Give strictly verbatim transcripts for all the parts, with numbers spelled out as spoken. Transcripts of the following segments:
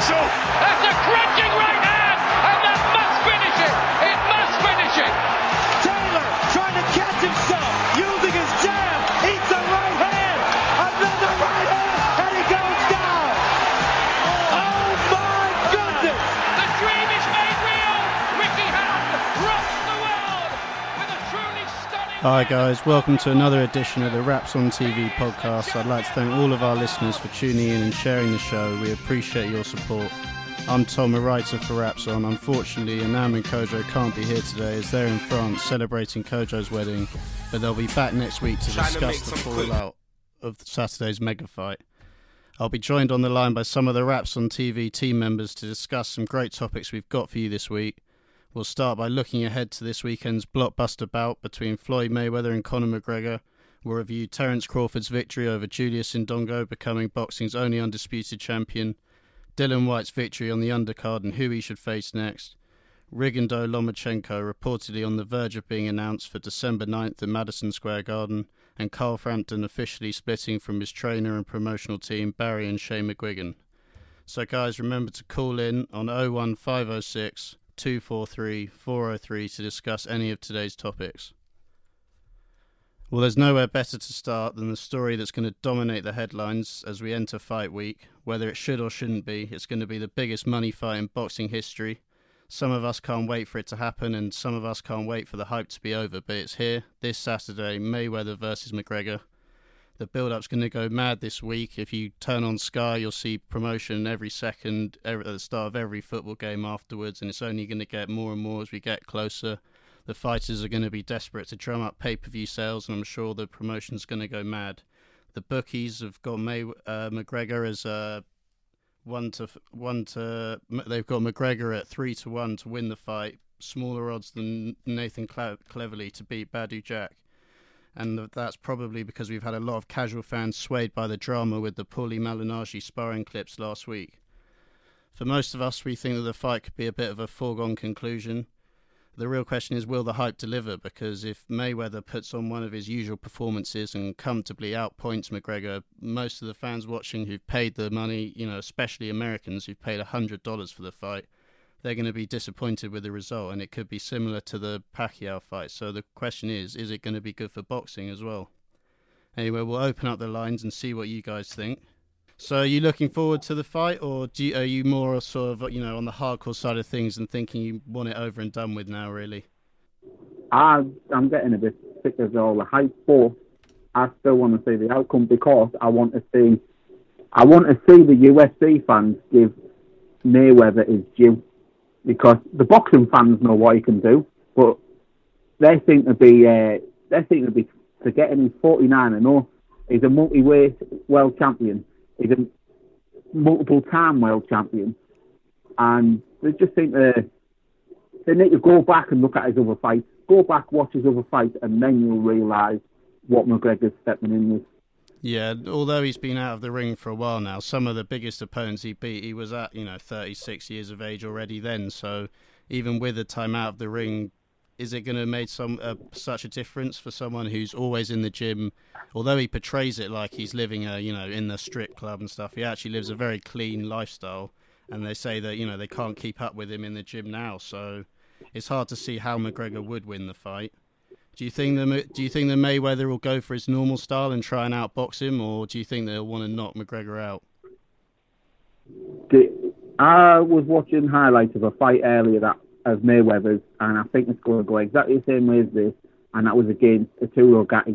Vasyl. That's a crunching right hand, and that must finish it. It must finish it. Taylor trying to catch himself, using his jab, eats a right hand, another right hand, and he goes down. Oh my goodness! The dream is made real. Ricky Burns rocks the world with a truly stunning. Hi guys, welcome to another edition of the Raps on T V podcast. I'd like to thank all of our listeners for tuning in and sharing the show. We appreciate your support. I'm Tom, a writer for Raps On. Unfortunately, Anam and Kojo can't be here today as they're in France celebrating Kojo's wedding, but they'll be back next week to discuss the fallout of Saturday's mega fight. I'll be joined on the line by some of the Raps on T V team members to discuss some great topics we've got for you this week. We'll start by looking ahead to this weekend's blockbuster bout between Floyd Mayweather and Conor McGregor. We'll review Terence Crawford's victory over Julius Indongo, becoming boxing's only undisputed champion, Dillian Whyte's victory on the undercard and who he should face next, Rigondeaux Lomachenko reportedly on the verge of being announced for December ninth in Madison Square Garden, and Carl Frampton officially splitting from his trainer and promotional team Barry and Shane McGuigan. So guys, remember to call in on oh one five oh six, two four three, four oh three to discuss any of today's topics. Well, there's nowhere better to start than the story that's going to dominate the headlines as we enter fight week. Whether it should or shouldn't be, it's going to be the biggest money fight in boxing history. Some of us can't wait for it to happen, and some of us can't wait for the hype to be over, but it's here, this Saturday, Mayweather versus McGregor. The build-up's going to go mad this week. If you turn on Sky, you'll see promotion every second every, at the start of every football game afterwards, and it's only going to get more and more as we get closer. The fighters are going to be desperate to drum up pay-per-view sales, and I'm sure the promotion's going to go mad. The bookies have got May, uh, McGregor as uh, one to one to. They've got McGregor at three to one to win the fight. Smaller odds than Nathan Cleverly to beat Badou Jack, and that's probably because we've had a lot of casual fans swayed by the drama with the Paulie Malignaggi sparring clips last week. For most of us, we think that the fight could be a bit of a foregone conclusion. The real question is, will the hype deliver? Because if Mayweather puts on one of his usual performances and comfortably outpoints McGregor, most of the fans watching who've paid the money, you know, especially Americans who've paid one hundred dollars for the fight, they're going to be disappointed with the result, and it could be similar to the Pacquiao fight. So the question is, is it going to be good for boxing as well? Anyway, we'll open up the lines and see what you guys think. So are you looking forward to the fight, or do you, are you more sort of, you know, on the hardcore side of things and thinking you want it over and done with now, really? I, I'm getting a bit sick of all the hype, but I still want to see the outcome because I want to see I want to see the U F C fans give Mayweather his due, because the boxing fans know what he can do, but they seem to be uh, they seem to be forgetting he's forty-nine and all. He's a multi-weight world champion. He's a multiple-time world champion. And they just think uh, they need to go back and look at his other fights. Go back, watch his other fights, and then you'll realise what McGregor's stepping in with. Yeah, although he's been out of the ring for a while now, some of the biggest opponents he beat, he was at, you know, thirty-six years of age already then. So even with the time out of the ring, is it going to make some uh, such a difference for someone who's always in the gym? Although he portrays it like he's living a, you know, in the strip club and stuff, he actually lives a very clean lifestyle. And they say that, you know, they can't keep up with him in the gym now. So it's hard to see how McGregor would win the fight. Do you think the Do you think that Mayweather will go for his normal style and try and outbox him, or do you think they'll want to knock McGregor out? I was watching highlights of a fight earlier that. Of Mayweather's, and I think it's going to go exactly the same way as this, and that was against Arturo Gatti.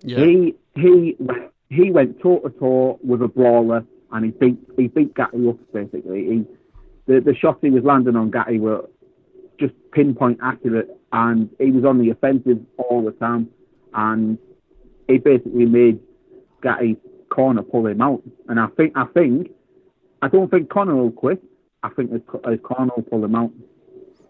Yeah. He he went, he went toe to toe with a brawler, and he beat he beat Gatti up basically. He the the shots he was landing on Gatti were just pinpoint accurate, and he was on the offensive all the time, and he basically made Gatti's corner pull him out. And I think I think I don't think Conor will quit. I think his, his corner will pull him out.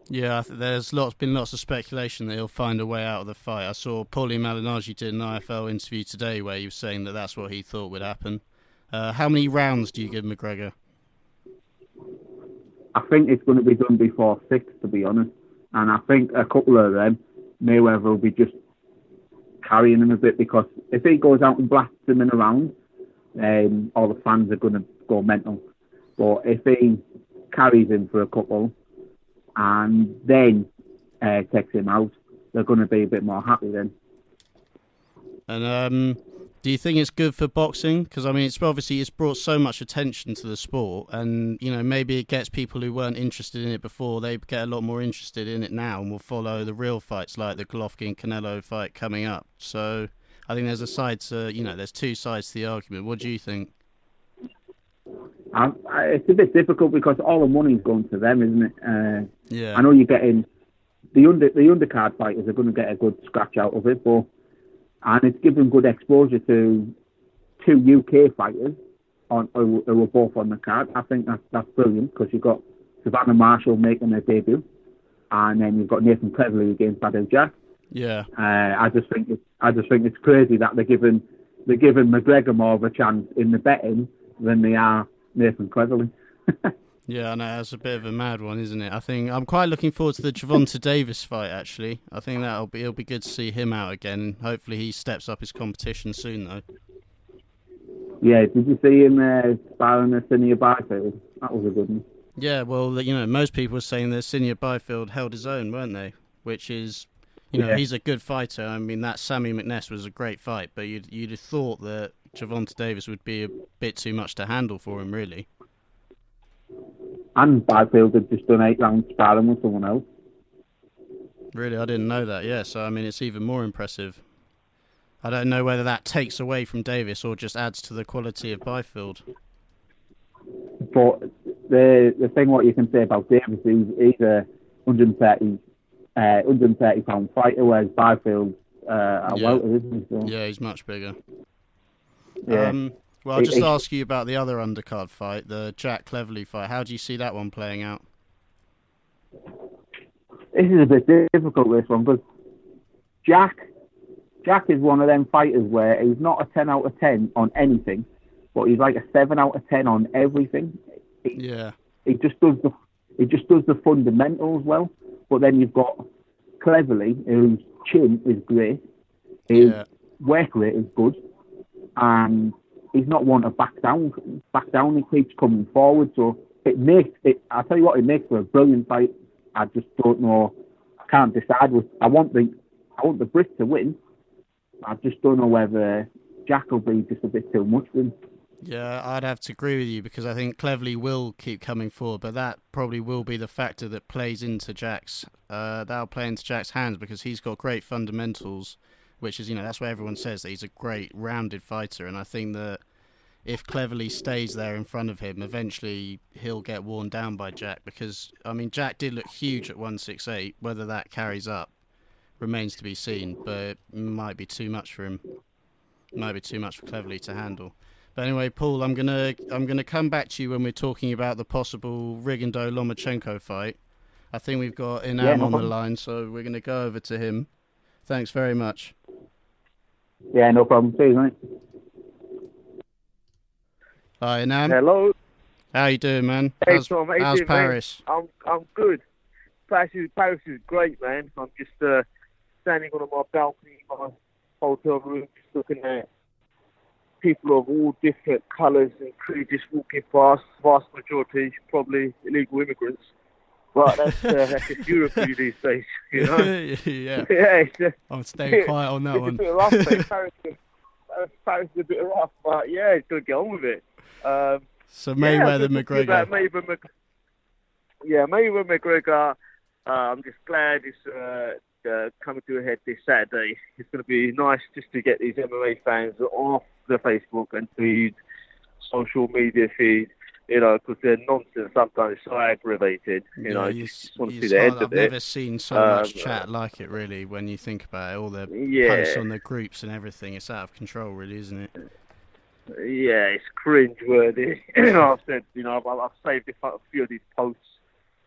Yeah, there's lots been lots of speculation that he'll find a way out of the fight. I saw Paulie Malignaggi did an I F L interview today where he was saying that that's what he thought would happen. Uh, how many rounds do you give McGregor? I think it's going to be done before six, to be honest. And I think a couple of them, Mayweather will be just carrying him a bit, because if he goes out and blasts him in a round, um, all the fans are going to go mental. But if he carries him for a couple and then uh, takes him out, they're going to be a bit more happy then. And um, do you think it's good for boxing? Because, I mean, it's obviously it's brought so much attention to the sport, and, you know, maybe it gets people who weren't interested in it before, they get a lot more interested in it now and will follow the real fights like the Golovkin-Canelo fight coming up. So I think there's a side to, you know, there's two sides to the argument. What do you think? I, I, it's a bit difficult because all the money's going to them, isn't it? Uh, yeah. I know you're getting the under the undercard fighters are going to get a good scratch out of it, but and it's given good exposure to two U K fighters on who were both on the card. I think that's that's brilliant because you've got Savannah Marshall making her debut, and then you've got Nathan Cleverly against Badou Jack. Yeah. Uh, I just think it's, I just think it's crazy that they're giving they're giving McGregor more of a chance in the betting than they are Nathan Cleverly. Yeah, I know, that's a bit of a mad one, isn't it? I think I'm quite looking forward to the Gervonta Davis fight, actually. I think that'll be it'll be good to see him out again. Hopefully he steps up his competition soon, though. Yeah, did you see him uh, sparring the Senior Byfield? That was a good one. Yeah, well, you know, most people were saying that Senior Byfield held his own, weren't they? Which is, you know, yeah. He's a good fighter. I mean, that Sammy McNess was a great fight, but you'd, you'd have thought that Gervonta Davis would be a bit too much to handle for him, really. And Byfield had just done eight rounds sparring with someone else. Really, I didn't know that, yeah. So, I mean, it's even more impressive. I don't know whether that takes away from Davis or just adds to the quality of Byfield. But the the thing what you can say about Davis is he's a one hundred thirty, uh, one hundred thirty pound fighter, whereas Byfield uh, a yeah. welter, isn't he? So. Yeah, he's much bigger. Yeah. Um, well, I'll just it, it, ask you about the other undercard fight, the Jack Cleverly fight. How do you see that one playing out? This is a bit difficult, this one, but Jack Jack is one of them fighters where he's not a ten out of ten on anything, but he's like a seven out of ten on everything. He, yeah. He just does the he just does the fundamentals well, but then you've got Cleverly, whose chin is great, his yeah. work rate is good, and he's not one to back down. Back down, he keeps coming forward. So it makes it. I tell you what, it makes for a brilliant fight. I just don't know. I can't decide. I want the, I want the Brit to win. I just don't know whether Jack will be just a bit too much for him. Yeah, I'd have to agree with you because I think Cleverly will keep coming forward, but that probably will be the factor that plays into Jack's. Uh, that'll play into Jack's hands because he's got great fundamentals. Which is, you know, that's why everyone says that he's a great rounded fighter. And I think that if Cleverly stays there in front of him, eventually he'll get worn down by Jack. Because, I mean, Jack did look huge at one sixty-eight. Whether that carries up remains to be seen. But it might be too much for him. It might be too much for Cleverly to handle. But anyway, Paul, I'm going to I'm gonna come back to you when we're talking about the possible Rigondeaux-Lomachenko fight. I think we've got Anam yeah, no on the line, so we're going to go over to him. Thanks very much. Yeah, no problem. See you, mate. Hi, Anam. Hello. How you doing, man? Hey, how's, Tom. How how's doing, Paris? Man? I'm I'm good. Paris is, Paris is great, man. I'm just uh, standing on my balcony in my hotel room, just looking at people of all different colours and creeds just walking past. Vast majority, probably illegal immigrants. Well, that's, uh, that's just Europe these days, you know? yeah. yeah just, I'm staying quiet on that one. It's a bit rough, mate. Paris, Paris is a bit rough, but yeah, it's got to get on with it. Um, so Mayweather yeah, McGregor. Mayweather, Mac- yeah, Mayweather McGregor, uh, I'm just glad it's uh, uh, coming to a head this Saturday. It's going to be nice just to get these M M A fans off the Facebook and feed, social media feed. You know, because they're nonsense sometimes, so aggravated. You yeah, know, you, just, just want to see the end of it. I've never seen so um, much chat like it, really, when you think about it. All the yeah. posts on the groups and everything, it's out of control, really, isn't it? Yeah, it's cringeworthy. I've said, you know, I've, I've saved a few of these posts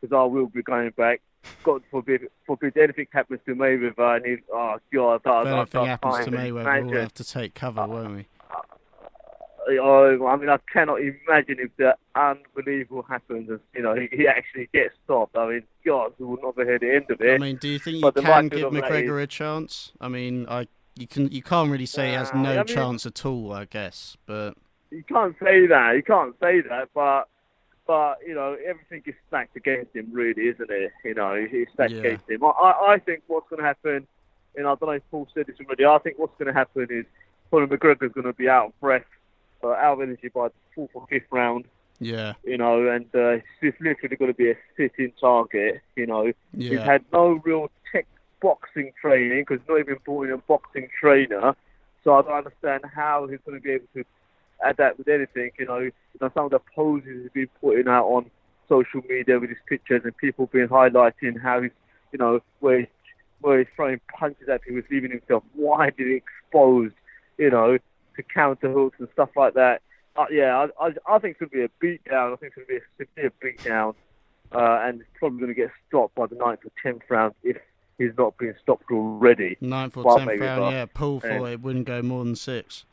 because I will be going back. God forbid, forbid anything happens to Mayweather. And if, oh, God, I, if I, anything I, I happens to Mayweather, imagine. We'll have to take cover, uh, won't we? Oh, I mean, I cannot imagine if the unbelievable happens and, you know, he, he actually gets stopped. I mean, God, we will never hear the end of it. I mean, do you think but you can give McGregor is... a chance? I mean, I you, can, you can't really say he has no I mean, chance at all, I guess, but... You can't say that, you can't say that, but But, you know, everything is stacked against him, really, isn't it? You know, it's stacked yeah. against him. I, I think what's going to happen, and I don't know if Paul said this already, I think what's going to happen is Conor McGregor's going to be out of breath, uh, out of energy by the fourth or fifth round. Yeah. You know, and uh, it's literally going to be a sitting target, you know. Yeah. He's had no real tech boxing training, because he's not even brought in a boxing trainer. So I don't understand how he's going to be able to add that with anything, you know. Some of the poses he's been putting out on social media with his pictures and people being highlighting how he's, you know, where he's, where he's throwing punches at people, he's leaving himself widely exposed, you know, to counter hooks and stuff like that. Uh, yeah, I, I, I think it's going to be a beatdown. I think it's going to be a severe beatdown. Uh, and it's probably going to get stopped by the ninth or tenth round if he's not being stopped already. ninth or tenth round, round, yeah. Pull for it. It wouldn't go more than six.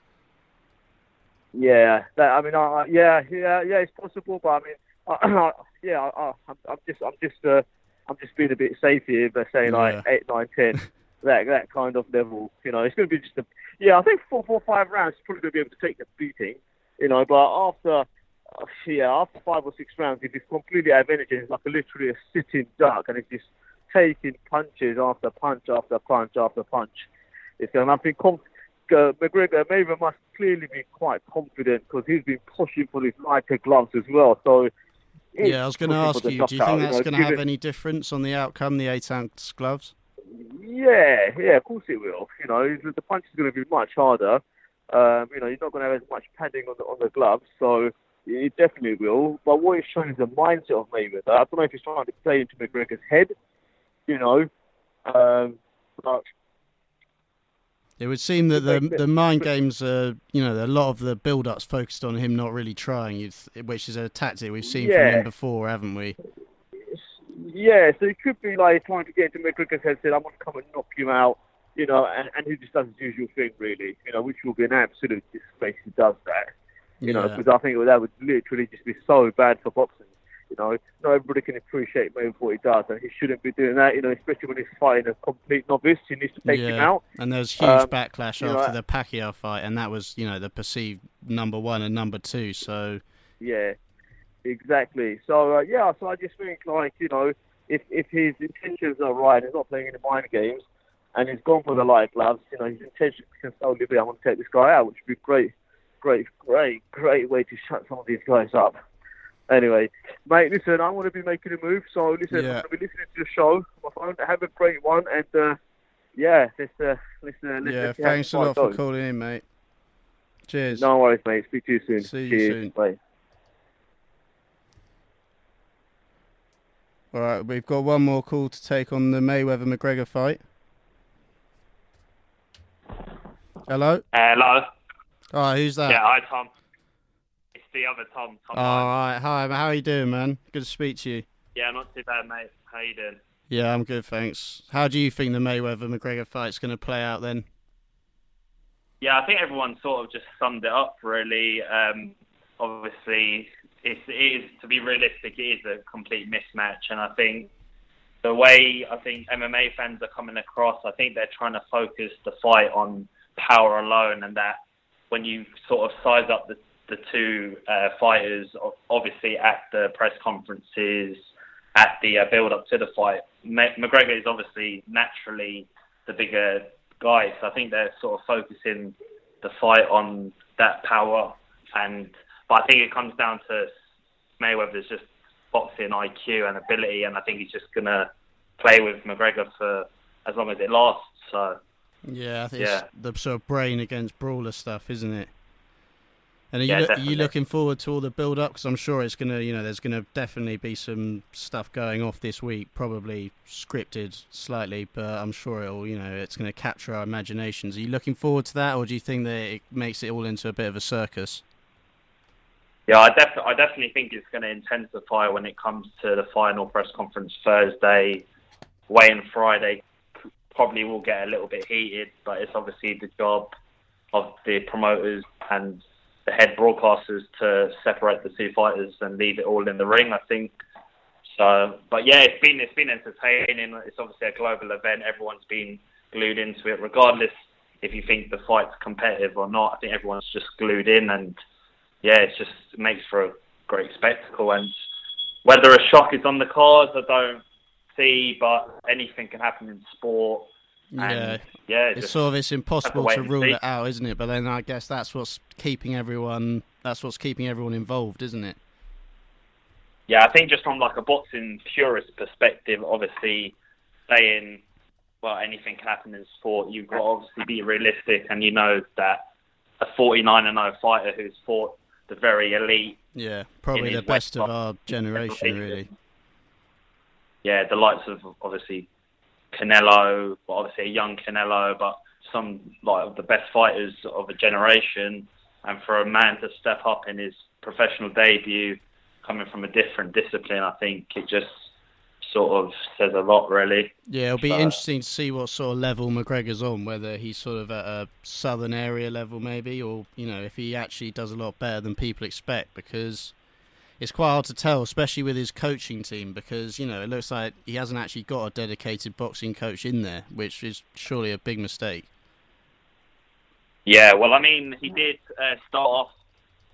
Yeah, that, I mean, uh, yeah, yeah, yeah. It's possible, but I mean, uh, yeah, uh, I'm, I'm just, I'm just, uh, I'm just being a bit safe here by saying yeah. like eight, nine, ten, that that kind of level. You know, it's going to be just a, yeah. I think four, four, five rounds is probably going to be able to take the beating. You know, but after, uh, yeah, after five or six rounds, he's just completely out of energy. He's like a, literally a sitting duck, and he's just taking punches after punch after punch after punch. It's going to be confident. Uh, McGregor, Mayweather must clearly be quite confident because he's been pushing for his lighter gloves as well. So, yeah, I was going to ask you, do you think that's going to have any difference on the outcome, the eight-ounce gloves? Yeah, yeah, of course it will. You know, the punch is going to be much harder. Um, you know, you're not going to have as much padding on the on the gloves, so it definitely will. But what it's showing is the mindset of Mayweather. I don't know if he's trying to play into McGregor's head, you know, um, but. It would seem that the the mind games, uh, you know, a lot of the build-up's focused on him not really trying, which is a tactic we've seen yeah. from him before, haven't we? Yeah, so it could be like trying to get into McGregor's head and say, I'm going to come and knock you out, you know, and, and he just does his usual thing, really, you know, which will be an absolute disgrace if he does that, you yeah. know, because I think that would literally just be so bad for boxing, you know. Not everybody can appreciate Mayweather for what he does, and he shouldn't be doing that, you know, especially when he's fighting a complete novice. He needs to take yeah. him out. And there was huge um, backlash after know, the Pacquiao fight, and that was, you know, the perceived number one and number two, so... Yeah, exactly. So, uh, yeah, so I just think, like, you know, if if his intentions are right, he's not playing any mind games, and he's gone for the light gloves, you know, his intentions can solely be, I want to take this guy out, which would be great, great, great, great way to shut some of these guys up. Anyway, mate, listen, I'm going to be making a move, so listen, yeah. I'm going to be listening to the show. My phone, have a great one, and uh, yeah, let's, uh, let's, uh, let's, yeah, let's thanks a lot for those. Calling in, mate. Cheers. No worries, mate. Speak to you soon. See Cheers. You soon. Bye. All right, we've got one more call to take on the Mayweather-McGregor fight. Hello? Hello. Oh, who's that? Yeah, hi, Tom. The other Tom. Tom oh, all right. Hi, how are you doing, man? Good to speak to you. Yeah, not too bad, mate. How you doing? Yeah, I'm good, thanks. How do you think the Mayweather-McGregor fight's going to play out then? Yeah, I think everyone sort of just summed it up, really. Um, obviously, it's, it is, to be realistic, it is a complete mismatch. And I think the way I think M M A fans are coming across, I think they're trying to focus the fight on power alone, and that when you sort of size up the the two uh, fighters, obviously at the press conferences, at the uh, build-up to the fight. Ma- McGregor is obviously naturally the bigger guy, so I think they're sort of focusing the fight on that power. And but I think it comes down to Mayweather's just boxing I Q and ability, and I think he's just going to play with McGregor for as long as it lasts. So yeah, I think yeah. it's the sort of brain against brawler stuff, isn't it? And are you, yeah, lo- are you looking forward to all the build-up? Because I'm sure it's going to, you know, there's going to definitely be some stuff going off this week, probably scripted slightly, but I'm sure it'll, you know, it's going to capture our imaginations. Are you looking forward to that, or do you think that it makes it all into a bit of a circus? Yeah, I, def- I definitely think it's going to intensify when it comes to the final press conference Thursday. Weigh-in Friday probably will get a little bit heated, but it's obviously the job of the promoters and the head broadcasters to separate the two fighters and leave it all in the ring, I think. So, but yeah, it's been it's been entertaining. It's obviously a global event. Everyone's been glued into it, regardless if you think the fight's competitive or not. I think everyone's just glued in, and yeah, it's just it makes for a great spectacle. And Whether a shock is on the cards, I don't see, but anything can happen in sport. And, yeah, yeah, it's sort of it's impossible to rule it out, isn't it? But then I guess that's what's keeping everyone that's what's keeping everyone involved, isn't it? Yeah, I think just from like a boxing purist perspective, obviously saying, well, anything can happen in sport, you've got to obviously be realistic, and you know that a forty-nine and oh fighter who's fought the very elite, yeah, probably the best of our generation, really. Yeah, the likes of obviously Canelo, well, obviously a young Canelo, but some like of the best fighters of a generation, and for a man to step up in his professional debut, coming from a different discipline, I think it just sort of says a lot, really. Yeah, it'll be so interesting to see what sort of level McGregor's on, whether he's sort of at a southern area level maybe, or, you know, if he actually does a lot better than people expect, because it's quite hard to tell, especially with his coaching team, because, you know, it looks like he hasn't actually got a dedicated boxing coach in there, which is surely a big mistake. Yeah, well, I mean, he did uh, start off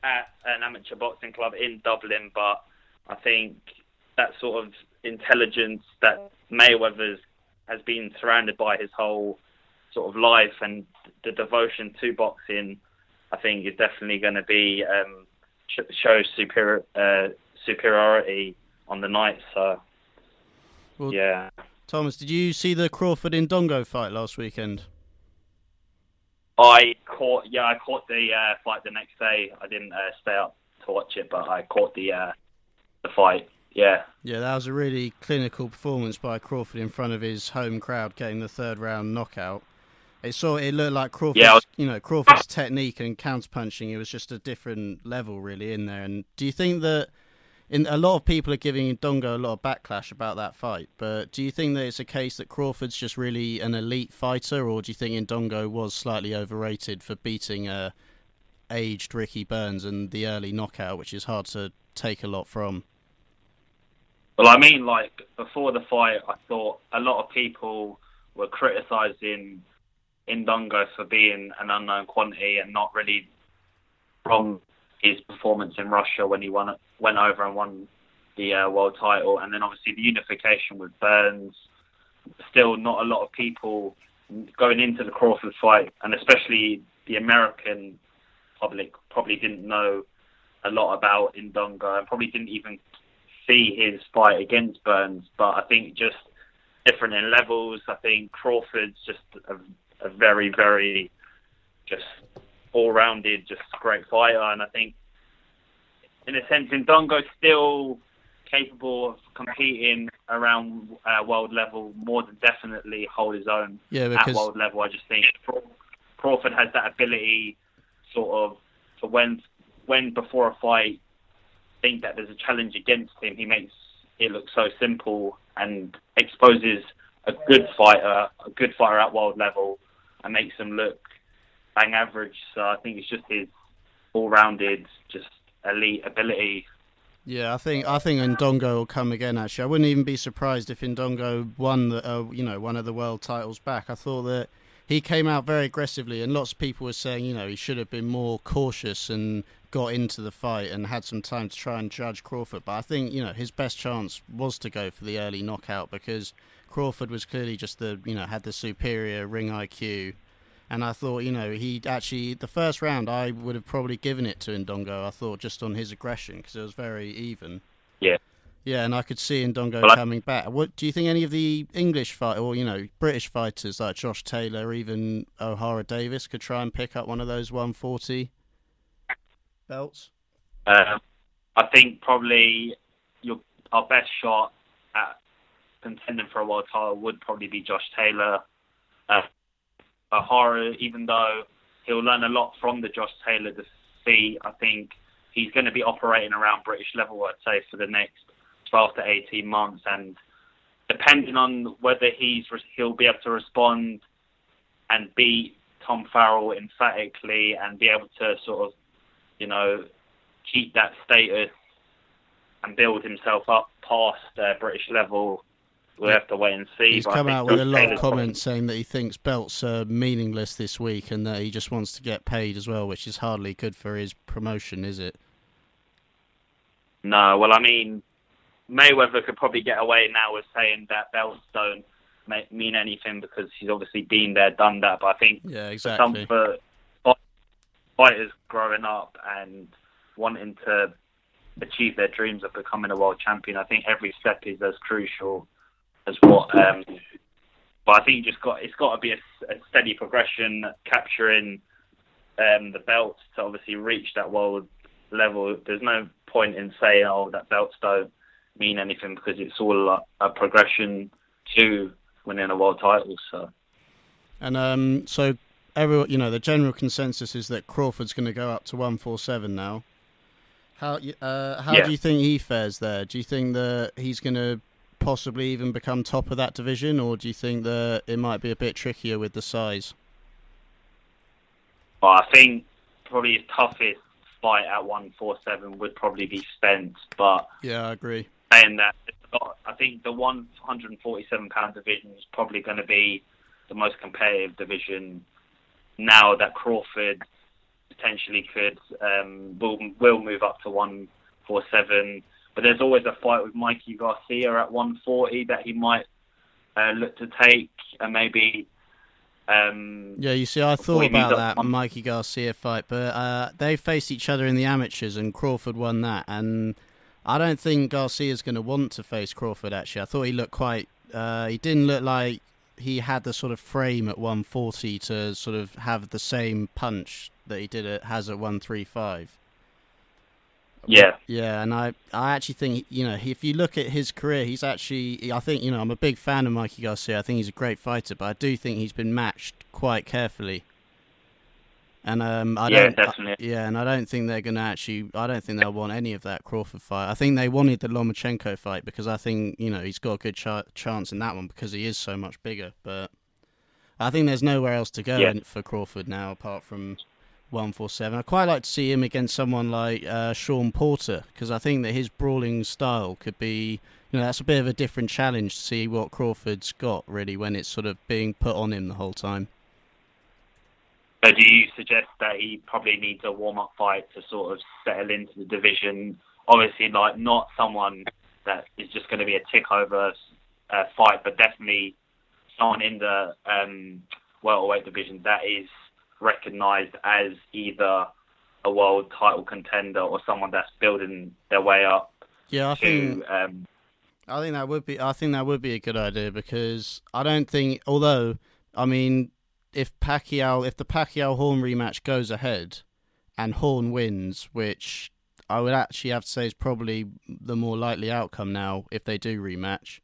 at an amateur boxing club in Dublin, but I think that sort of intelligence that Mayweather's has been surrounded by his whole sort of life, and the devotion to boxing, I think, is definitely going to be um, show superior uh, superiority on the night. So, well, yeah. Thomas, did you see the Crawford Indongo fight last weekend? I caught, yeah, I caught the uh, fight the next day. I didn't uh, stay up to watch it, but I caught the uh, the fight. Yeah. Yeah, that was a really clinical performance by Crawford in front of his home crowd, getting the third round knockout. It saw it looked like Crawford's, yeah, was... you know, Crawford's technique and counterpunching, it was just a different level really in there. And do you think that in a lot of people are giving Indongo a lot of backlash about that fight, but do you think that it's a case that Crawford's just really an elite fighter, or do you think Indongo was slightly overrated for beating a aged Ricky Burns and the early knockout, which is hard to take a lot from? Well, I mean, like, before the fight, I thought a lot of people were criticising Indongo for being an unknown quantity and not really from his performance in Russia when he won, went over and won the uh, world title. And then, obviously, the unification with Burns. Still not a lot of people going into the Crawford fight, and especially the American public, probably didn't know a lot about Indongo and probably didn't even see his fight against Burns. But I think just different in levels. I think Crawford's just a, a very, very just all-rounded, just great fighter. And I think, in a sense, Indongo's still capable of competing around uh, world level, more than definitely hold his own yeah, because... at world level. I just think Crawford has that ability sort of for when, when before a fight, think that there's a challenge against him, he makes it look so simple and exposes a good fighter, a good fighter at world level, and makes him look bang average. So I think it's just his all-rounded, just elite ability. Yeah, I think I think Indongo will come again. Actually, I wouldn't even be surprised if Indongo won the uh, you know one of the world titles back. I thought that he came out very aggressively, and lots of people were saying, you know, he should have been more cautious and got into the fight and had some time to try and judge Crawford. But I think, you know, his best chance was to go for the early knockout, because Crawford was clearly just the, you know, had the superior ring I Q. And I thought, you know, he actually, the first round, I would have probably given it to Indongo, I thought, just on his aggression, because it was very even. Yeah. Yeah, and I could see Indongo well, coming back. What do you think any of the English fight, or, you know, British fighters like Josh Taylor, even O'Hara Davis, could try and pick up one of those one forty belts? Uh, I think probably your our best shot at contending for a world title would probably be Josh Taylor. Uh, O'Hara, even though he'll learn a lot from the Josh Taylor defeat, I think he's going to be operating around British level, I'd say, for the next twelve to eighteen months, and depending on whether he's he'll be able to respond and beat Tom Farrell emphatically and be able to sort of, you know, keep that status and build himself up past uh, British level, we'll yeah. have to wait and see. He's but come out with a lot of comments saying that he thinks belts are meaningless this week and that he just wants to get paid as well, which is hardly good for his promotion, is it? No, well, I mean, Mayweather could probably get away now with saying that belts don't mean anything because he's obviously been there, done that. But I think yeah, exactly. for some fighters growing up and wanting to achieve their dreams of becoming a world champion, I think every step is as crucial as what. Um, but I think you just got it's got to be a, a steady progression, capturing um, the belts to obviously reach that world level. There's no point in saying, oh, that belts don't mean anything because it's all a, a progression to winning a world title. So, and um, so every you know the general consensus is that Crawford's going to go up to one forty-seven now. How uh, how yeah. do you think he fares there? Do you think that he's going to possibly even become top of that division, or do you think that it might be a bit trickier with the size? Well, I think probably his toughest fight at one forty-seven would probably be Spence, but yeah, I agree. Saying that, I think the one forty-seven pound division is probably going to be the most competitive division now that Crawford potentially could um, will will move up to one forty-seven, but there's always a fight with Mikey Garcia at one forty that he might uh, look to take, and maybe. Um, yeah, you see, I thought about that one. Mikey Garcia fight, but uh, they faced each other in the amateurs, and Crawford won that. And I don't think Garcia's going to want to face Crawford. Actually, I thought he looked quite. Uh, he didn't look like he had the sort of frame at one forty to sort of have the same punch that he did at, has at one thirty-five. Yeah. Yeah, and I, I actually think, you know, if you look at his career, he's actually, I think, you know, I'm a big fan of Mikey Garcia. I think he's a great fighter, but I do think he's been matched quite carefully. And um, I yeah, don't, definitely. I, yeah, and I don't think they're going to actually, I don't think they'll want any of that Crawford fight. I think they wanted the Lomachenko fight because I think, you know, he's got a good ch- chance in that one because he is so much bigger. But I think there's nowhere else to go yeah. for Crawford now apart from one forty-seven. I'd quite like to see him against someone like uh, Sean Porter because I think that his brawling style could be, you know, that's a bit of a different challenge to see what Crawford's got really when it's sort of being put on him the whole time. So do you suggest that he probably needs a warm-up fight to sort of settle into the division? Obviously, like, not someone that is just going to be a tick-over uh, fight, but definitely someone in the um, welterweight division that is recognised as either a world title contender or someone that's building their way up. Yeah, I to, think um, I think that would be I think that would be a good idea because I don't think, although I mean, if Pacquiao if the Pacquiao Horn rematch goes ahead and Horn wins, which I would actually have to say is probably the more likely outcome now if they do rematch.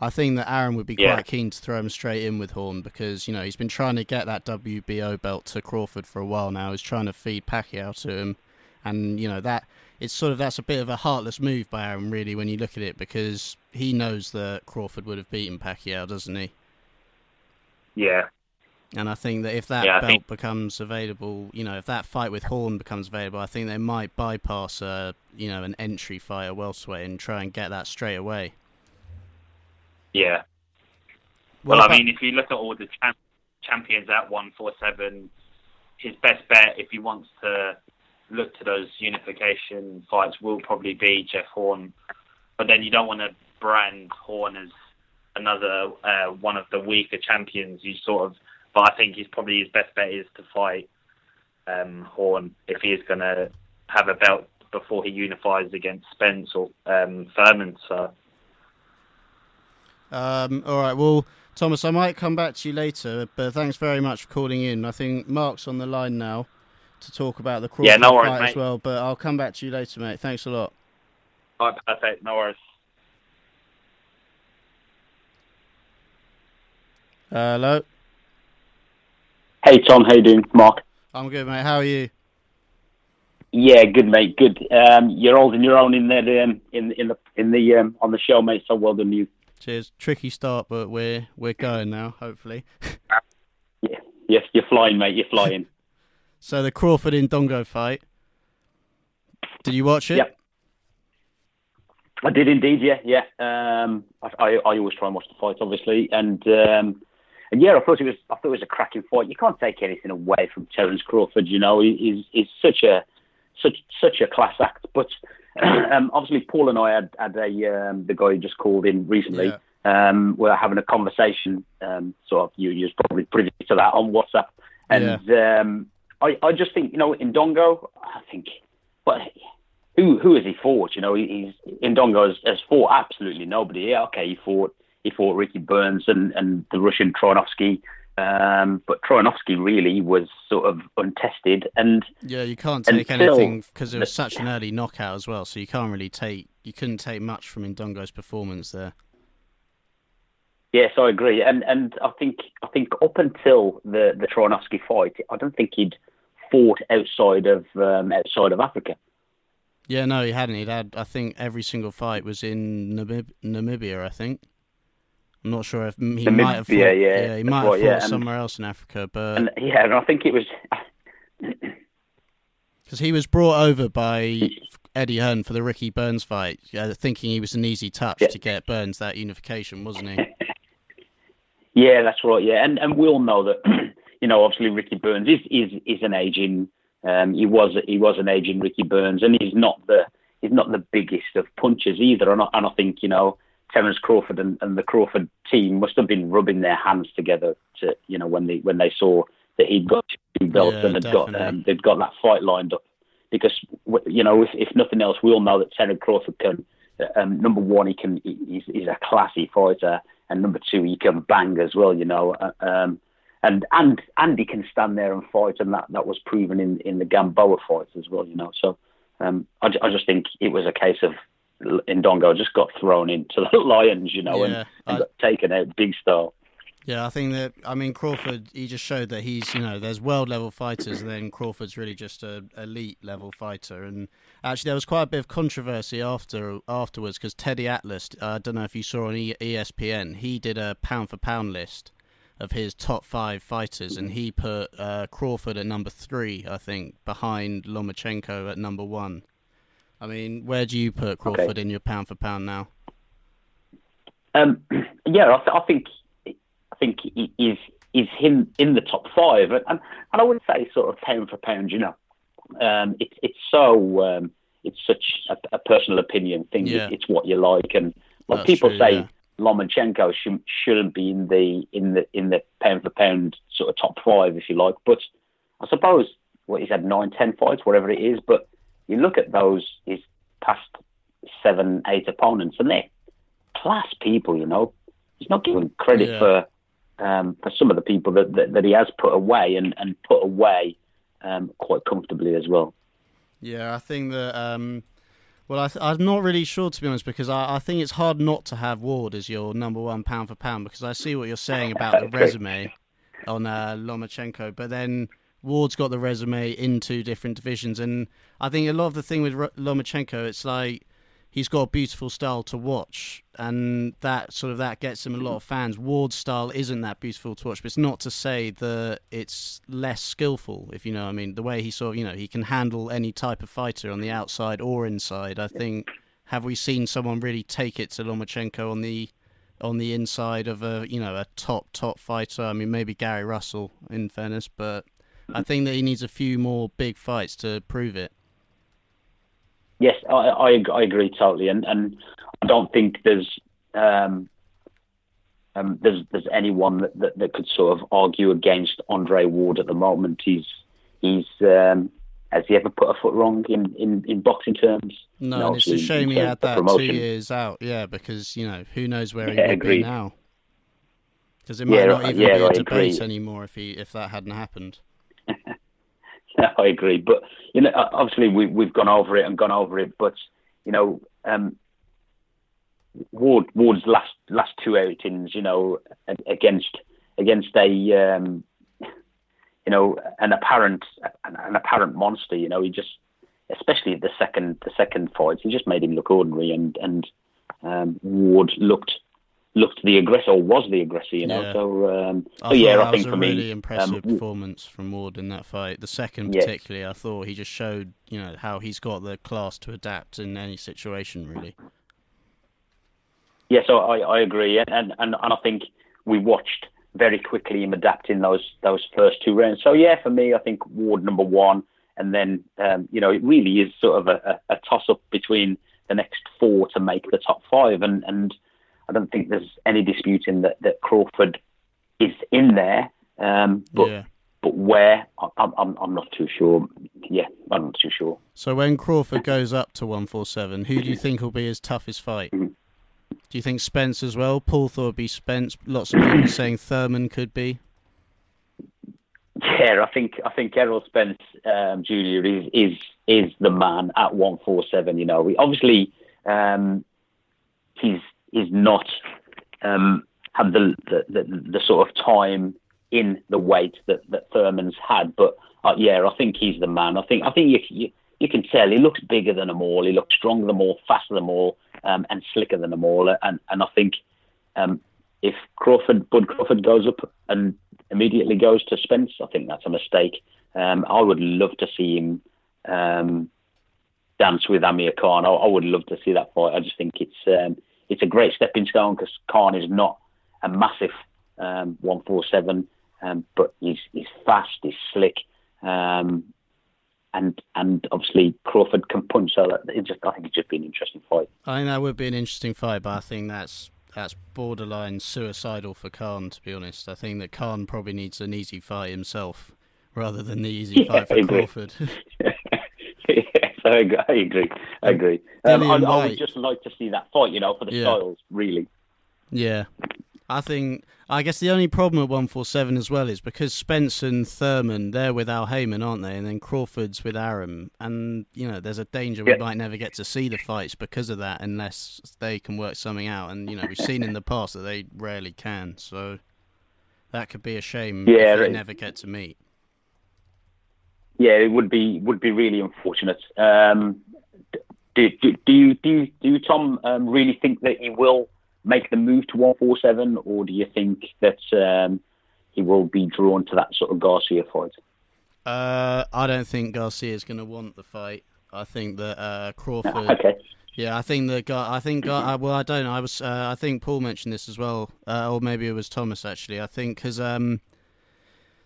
I think that Arum would be yeah. quite keen to throw him straight in with Horn because, you know, he's been trying to get that W B O belt to Crawford for a while now. He's trying to feed Pacquiao to him. And, you know, that it's sort of that's a bit of a heartless move by Arum, really, when you look at it, because he knows that Crawford would have beaten Pacquiao, doesn't he? Yeah. And I think that if that yeah, belt think... becomes available, you know, if that fight with Horn becomes available, I think they might bypass, uh, you know, an entry fight at welterweight and try and get that straight away. Yeah. Well, well I mean, if you look at all the champ- champions at one forty-seven, his best bet, if he wants to look to those unification fights, will probably be Jeff Horn. But then you don't want to brand Horn as another uh, one of the weaker champions. You sort of, but I think he's probably his best bet is to fight um, Horn if he is going to have a belt before he unifies against Spence or um, Thurman. So. Um, all right, well, Thomas, I might come back to you later, but thanks very much for calling in. I think Mark's on the line now to talk about the Crawford yeah, no worries, fight mate. as well, but I'll come back to you later, mate. Thanks a lot. All right, perfect. No worries. Uh, hello? Hey, Tom. How you doing? Mark. I'm good, mate. How are you? Yeah, good, mate. Good. Um, you're holding your own in there, um, in in the in the um, on the show, mate. So well done, you. Cheers. Tricky start, but we're we're going now, hopefully. yeah. Yes, you're flying, mate. You're flying. So the Crawford Indongo fight. Did you watch it? Yep. I did indeed. Yeah, yeah. Um, I, I I always try and watch the fight, obviously, and um, and yeah, I thought it was I thought it was a cracking fight. You can't take anything away from Terence Crawford. You know, he, he's he's such a such such a class act, but. um, obviously, Paul and I had, had a um, the guy who just called in recently. Yeah. Um, we were having a conversation. Um, sort of, you you was probably privy to that on WhatsApp. And yeah. um, I I just think, you know, Indongo. I think, but who who has he fought? You know, he's Indongo has, has fought absolutely nobody. Yeah, okay, he fought he fought Ricky Burns and, and the Russian Troyanovsky. Um, but Troyanovsky really was sort of untested, and yeah, you can't take anything because it was such an early knockout as well. So you can't really take, you couldn't take much from Indongo's performance there. Yes, I agree, and and I think I think up until the the Troyanovsky fight, I don't think he'd fought outside of um, outside of Africa. Yeah, no, he hadn't. He'd had, I think, every single fight was in Namib- Namibia, I think. I'm not sure if he Namibia, might have fought, yeah, yeah, he might have fought yeah, and, somewhere else in Africa, but and, yeah, and I think it was because he was brought over by Eddie Hearn for the Ricky Burns fight, uh, thinking he was an easy touch yeah. to get Burns that unification, wasn't he? Yeah, that's right. Yeah, and and we all know that you know obviously Ricky Burns is is, is an aging. Um, he was he was an aging Ricky Burns, and he's not the he's not the biggest of punchers either, and I, and I think you know. Terence Crawford and, and the Crawford team must have been rubbing their hands together, to you know, when they when they saw that he'd got two belts yeah, and had got um, they'd got that fight lined up, because you know if, if nothing else, we all know that Terence Crawford can um, number one he can he's, he's a classy fighter, and number two he can bang as well, you know, um, and and and he can stand there and fight, and that, that was proven in, in the Gamboa fights as well, you know. So um, I, I just think it was a case of. Indongo just got thrown into the lions, you know, yeah, and, and I, got taken out big style. Yeah, I think that, I mean, Crawford, he just showed that he's, you know, there's world-level fighters, and then Crawford's really just an elite-level fighter. And actually, there was quite a bit of controversy after afterwards, because Teddy Atlas, uh, I don't know if you saw on E S P N, he did a pound-for-pound list of his top five fighters, and he put uh, Crawford at number three, I think, behind Lomachenko at number one. I mean, where do you put Crawford okay. in your pound for pound now? Um, yeah, I, th- I think I think he is is him in the top five, and and I would say sort of pound for pound. You know, um, it's it's so um, it's such a, a personal opinion thing. Yeah. It's what you like, and like That's people true, say yeah. Lomachenko sh- shouldn't be in the in the in the pound for pound sort of top five, if you like. But I suppose what he's had nine, ten fights, whatever it is, but. You look at those, his past seven, eight opponents, and they're class people, you know. He's not given credit yeah. for um, for some of the people that, that, that he has put away, and, and put away um, quite comfortably as well. Yeah, I think that... Um, well, I th- I'm not really sure, to be honest, because I, I think it's hard not to have Ward as your number one pound for pound, because I see what you're saying about the resume on uh, Lomachenko, but then... Ward's got the resume in two different divisions, and I think a lot of the thing with Lomachenko, it's like he's got a beautiful style to watch, and that sort of that gets him a lot of fans. Ward's style isn't that beautiful to watch, but it's not to say that it's less skillful, if you know what I mean. The way he sort of, you know, he can handle any type of fighter on the outside or inside. I think, have we seen someone really take it to Lomachenko on the on the inside of a, you know, a top top fighter? I mean, maybe Gary Russell, in fairness, but. I think that he needs a few more big fights to prove it. Yes, I I, I agree totally, and and I don't think there's um, um there's there's anyone that, that, that could sort of argue against Andre Ward at the moment. He's he's um, has he ever put a foot wrong in, in, in boxing terms? No, no, and it's a shame he had that promotion. two years out. Yeah, because you know who knows where yeah, he would agreed. be now. Because it might yeah, not even yeah, be a I debate agree. anymore if he if that hadn't happened. No, I agree, but you know, obviously we, we've gone over it and gone over it. But you know, um, Ward Ward's last last two outings, you know, against against a um, you know an apparent an, an apparent monster. You know, he just, especially the second the second fight, he just made him look ordinary, and and um, Ward looked looked the aggressor, or was the aggressor, you know. Yeah. So, um, I so yeah, I think for me, that was a really impressive um, performance from Ward in that fight. The second, yes. particularly, I thought he just showed, you know, how he's got the class to adapt in any situation, really. Yeah, so I, I agree, and, and and I think we watched very quickly him adapting those those first two rounds. So yeah, for me, I think Ward number one, And then, um, you know, it really is sort of a, a toss-up between the next four to make the top five. And, and I don't think there's any disputing that, that Crawford is in there. Um, but yeah. but where, I'm, I'm, I'm not too sure. Yeah, I'm not too sure. So when Crawford goes up to one forty-seven, who do you think will be his toughest fight? Mm-hmm. Do you think Spence as well? Paul thought it would be Spence. Lots of people saying Thurman could be. Yeah, I think I think Errol Spence um, Junior is is is the man at one four seven. You know, we, obviously um, he's he's not um, had the the, the the sort of time in the weight that, that Thurman's had, but uh, yeah, I think he's the man. I think I think you, you you can tell he looks bigger than them all. He looks stronger than them all, faster than them all, um, and slicker than them all. And and I think um, if Crawford Bud Crawford goes up and immediately goes to Spence, I think that's a mistake. Um, I would love to see him um, dance with Amir Khan. I, I would love to see that fight. I just think it's um, it's a great stepping stone because Khan is not a massive um, one forty-seven, um, but he's he's fast, he's slick, um, and and obviously Crawford can punch. So that it just I think it's just be an interesting fight. I think that would be an interesting fight, but I think that's. That's borderline suicidal for Khan, to be honest. I think that Khan probably needs an easy fight himself rather than the easy yeah, fight for Crawford. Yes, I agree. I agree. I, agree. Um, I, White, I would just like to see that fight, you know, for the yeah. titles, really. Yeah. I think, I guess the only problem at one forty-seven as well is because Spence and Thurman, they're with Al Haymon, aren't they? And then Crawford's with Arum. And, you know, there's a danger we yeah. might never get to see the fights because of that unless they can work something out. And, you know, we've seen in the past that they rarely can. So that could be a shame yeah, if they it, never get to meet. Yeah, it would be would be really unfortunate. Um, do, do, do, you, do, you, do you, Tom, um, really think that he will make the move to one forty-seven, or do you think that um, he will be drawn to that sort of Garcia fight? Uh, I don't think Garcia is going to want the fight. I think that uh, Crawford. Okay. Yeah, I think that. I think. Mm-hmm. Well, I don't know. I was. Uh, I think Paul mentioned this as well, uh, or maybe it was Thomas actually. I think because um,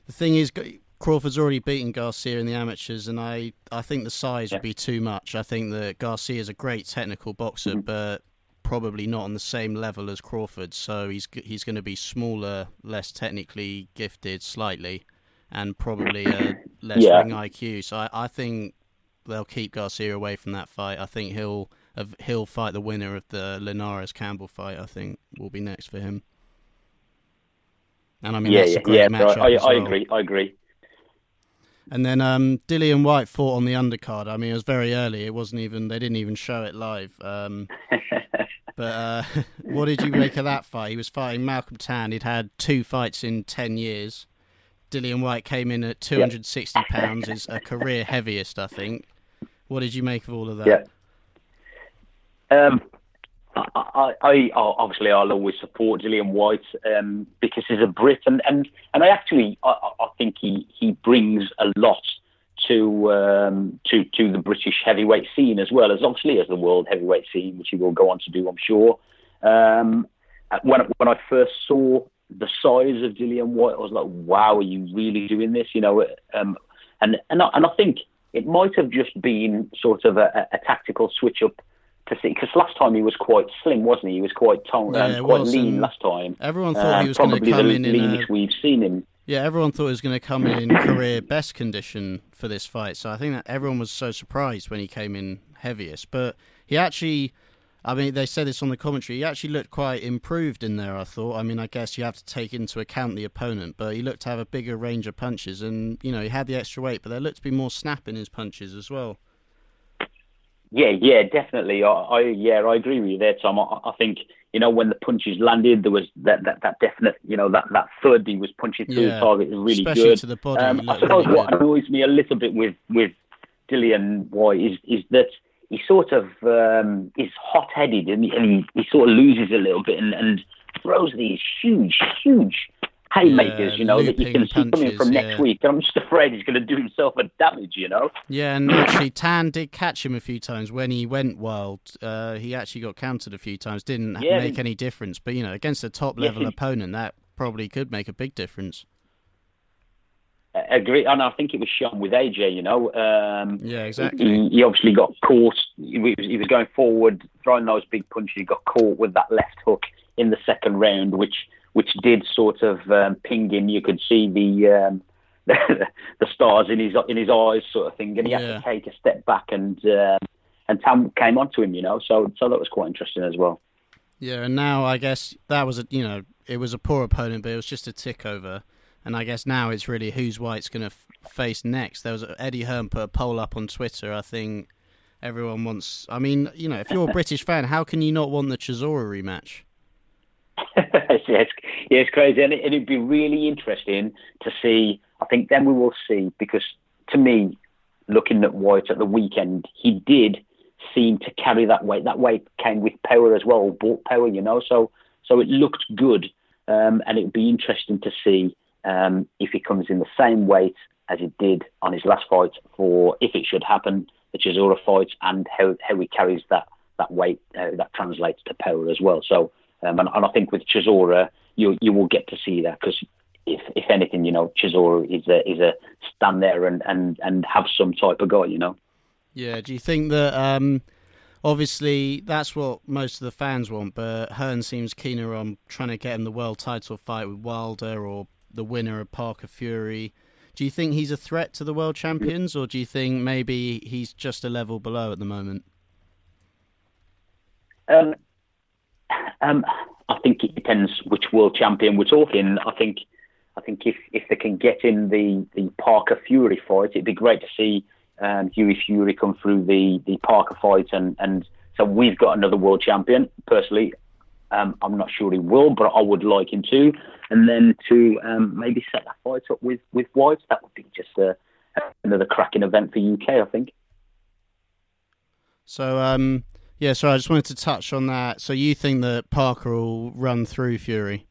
the thing is, Crawford's already beaten Garcia in the amateurs, and I, I think the size yeah. would be too much. I think that Garcia is a great technical boxer, mm-hmm. but probably not on the same level as Crawford, so he's he's going to be smaller, less technically gifted slightly, and probably uh, less yeah. ring I Q. So I, I think they'll keep Garcia away from that fight. I think he'll he'll fight the winner of the Linares-Campbell fight, I think, will be next for him. And I mean, yeah, that's yeah, a great yeah, matchup I, as well. I agree, I agree. And then um, Dillian Whyte fought on the undercard. I mean, it was very early. It wasn't even, they didn't even show it live. Um, but uh, what did you make of that fight? He was fighting Malcolm Tan. He'd had two fights in ten years. Dillian Whyte came in at two hundred sixty yep. pounds, is a career heaviest, I think. What did you make of all of that? Yeah. Um, I, I, I obviously I'll always support Dillian Whyte um, because he's a Brit, and and, and I actually I, I think he, he brings a lot to um, to to the British heavyweight scene as well as obviously as the world heavyweight scene, which he will go on to do, I'm sure. Um, when when I first saw the size of Dillian Whyte, I was like, wow, are you really doing this? You know, um, and and I, and I think it might have just been sort of a, a tactical switch up. Because last time he was quite slim, wasn't he? He was quite toned, yeah, um, quite was, lean last time. Everyone thought um, he was going to come the in the leanest in a... we've seen him. Yeah, everyone thought he was going to come in in career best condition for this fight. So I think that everyone was so surprised when he came in heaviest. But he actually, I mean, they said this on the commentary. He actually looked quite improved in there. I thought. I mean, I guess you have to take into account the opponent, but he looked to have a bigger range of punches, and you know, he had the extra weight, but there looked to be more snap in his punches as well. Yeah, yeah, definitely. I, I yeah, I agree with you there, Tom. I, I think you know when the punches landed, there was that, that, that definite, you know, that that third he was punching through yeah, the target was really especially good. To the body, um, I suppose really what good. annoys me a little bit with with Dillian Whyte is is that he sort of um, is hot headed and, he, and he, he sort of loses a little bit and, and throws these huge, huge haymakers, yeah, you know, that you can see coming from next yeah. week. And I'm just afraid he's going to do himself a damage, you know. Yeah, and actually Tan did catch him a few times when he went wild. Uh, he actually got countered a few times, didn't yeah, make he... any difference. But, you know, against a top-level yeah. opponent, that probably could make a big difference. Agree, and I think it was shown with A J. You know, um, yeah, exactly. He, he obviously got caught. He was, he was going forward, throwing those big punches. He got caught with that left hook in the second round, which which did sort of um, ping him. You could see the um, the stars in his in his eyes, sort of thing. And he yeah. had to take a step back, and uh, and Tom came onto him. You know, so so that was quite interesting as well. Yeah, and now I guess that was a you know it was a poor opponent, but it was just a tick over. And I guess now it's really who's White's going to f- face next. There was a, Eddie Hearn put a poll up on Twitter. I think everyone wants... I mean, you know, if you're a British fan, how can you not want the Chisora rematch? yeah, it's, yeah, it's crazy. And it, it'd be really interesting to see. I think then we will see, because to me, looking at White at the weekend, he did seem to carry that weight. That weight came with power as well, bought power, you know. So, so it looked good. Um, and it would be interesting to see Um, if he comes in the same weight as he did on his last fight, for if it should happen, the Chisora fight, and how, how he carries that that weight, uh, that translates to power as well. So, um, and, and I think with Chisora, you you will get to see that, because if if anything, you know, Chisora is a is a stand there and, and, and have some type of guy, you know. Yeah. Do you think that? Um, obviously, that's what most of the fans want, but Hearn seems keener on trying to get him the world title fight with Wilder or the winner of Parker Fury. Do you think he's a threat to the world champions, or do you think maybe he's just a level below at the moment? Um, um, I think it depends which world champion we're talking. I think, I think if, if they can get in the, the Parker Fury fight, it'd be great to see um, Huey Fury come through the, the Parker fight, and, and so we've got another world champion. Personally, Um, I'm not sure he will, but I would like him to. And then to um, maybe set that fight up with, with White, that would be just a, another cracking event for U K, I think. So, um, yeah, so I just wanted to touch on that. So you think that Parker will run through Fury?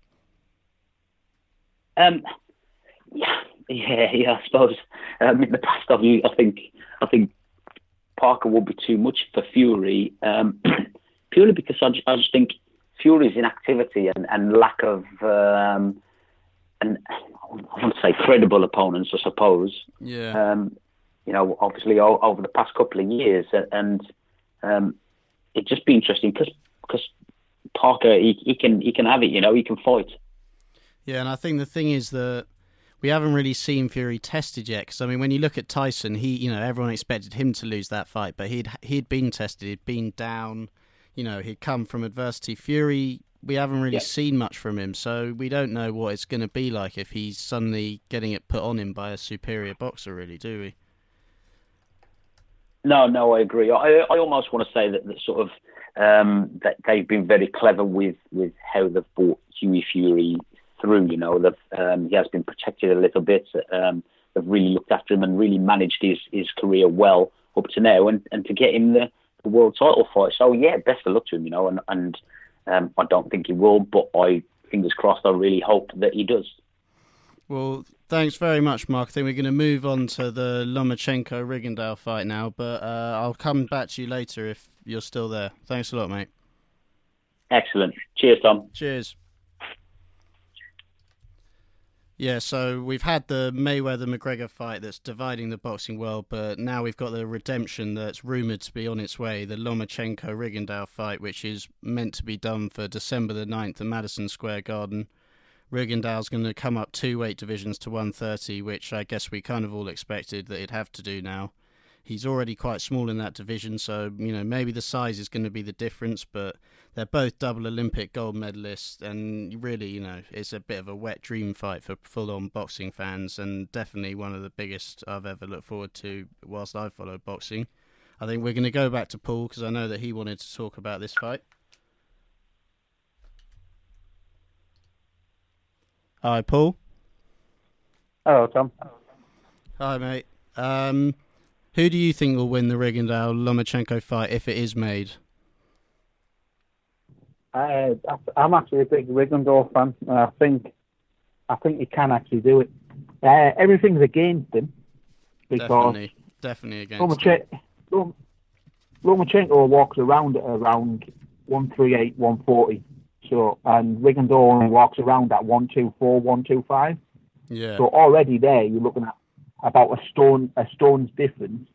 Um, yeah, yeah, yeah I suppose. Um, in the past, I've, I think I think Parker will be too much for Fury, um, purely because I, I just think Fury's inactivity and, and lack of, um, and I want to say credible opponents, I suppose. Yeah. Um, you know, obviously all, over the past couple of years, and um, it'd just be interesting because Parker he, he can he can have it, you know, he can fight. Yeah, and I think the thing is that we haven't really seen Fury tested yet. Because I mean, when you look at Tyson, he you know everyone expected him to lose that fight, but he'd he'd been tested, he'd been down. You know, he'd come from adversity. Fury, we haven't really yeah. seen much from him, so we don't know what it's going to be like if he's suddenly getting it put on him by a superior boxer, really, do we? No, no, I agree. I, I almost want to say that, that sort of um, that they've been very clever with, with how they've brought Huey Fury through. You know, they've, um, he has been protected a little bit. Um, they've really looked after him and really managed his, his career well up to now, and, and to get him the world title fight. So yeah, best of luck to him, you know, and, and um, I don't think he will, but I, fingers crossed, I really hope that he does. Well, thanks very much, Mark. I think we're going to move on to the Lomachenko-Rigondeaux fight now, but uh, I'll come back to you later if you're still there. Thanks a lot, mate. Excellent. Cheers, Tom. Cheers. Yeah, so we've had the Mayweather-McGregor fight that's dividing the boxing world, but now we've got the redemption that's rumoured to be on its way, the Lomachenko-Rigondeaux fight, which is meant to be done for December the ninth at Madison Square Garden. Rigondeaux's going to come up two weight divisions to one thirty, which I guess we kind of all expected that he'd have to do now. He's already quite small in that division, so you know maybe the size is going to be the difference, but they're both double Olympic gold medalists, and really, you know, it's a bit of a wet dream fight for full-on boxing fans, and definitely one of the biggest I've ever looked forward to whilst I've followed boxing. I think we're going to go back to Paul, because I know that he wanted to talk about this fight. Hi, Paul. Hello, Tom. Hi, mate. Um... Who do you think will win the Rigondeaux-Lomachenko fight if it is made? Uh, I'm actually a big Rigondeaux fan, and I think I think he can actually do it. Uh, everything's against him. Definitely, definitely against Lomache- him. Lom- Lomachenko walks around at around one thirty-eight, one forty, so, and Rigondeaux walks around at one twenty-four, one twenty-five. Yeah. So already there, you're looking at about a stone, a stone's difference.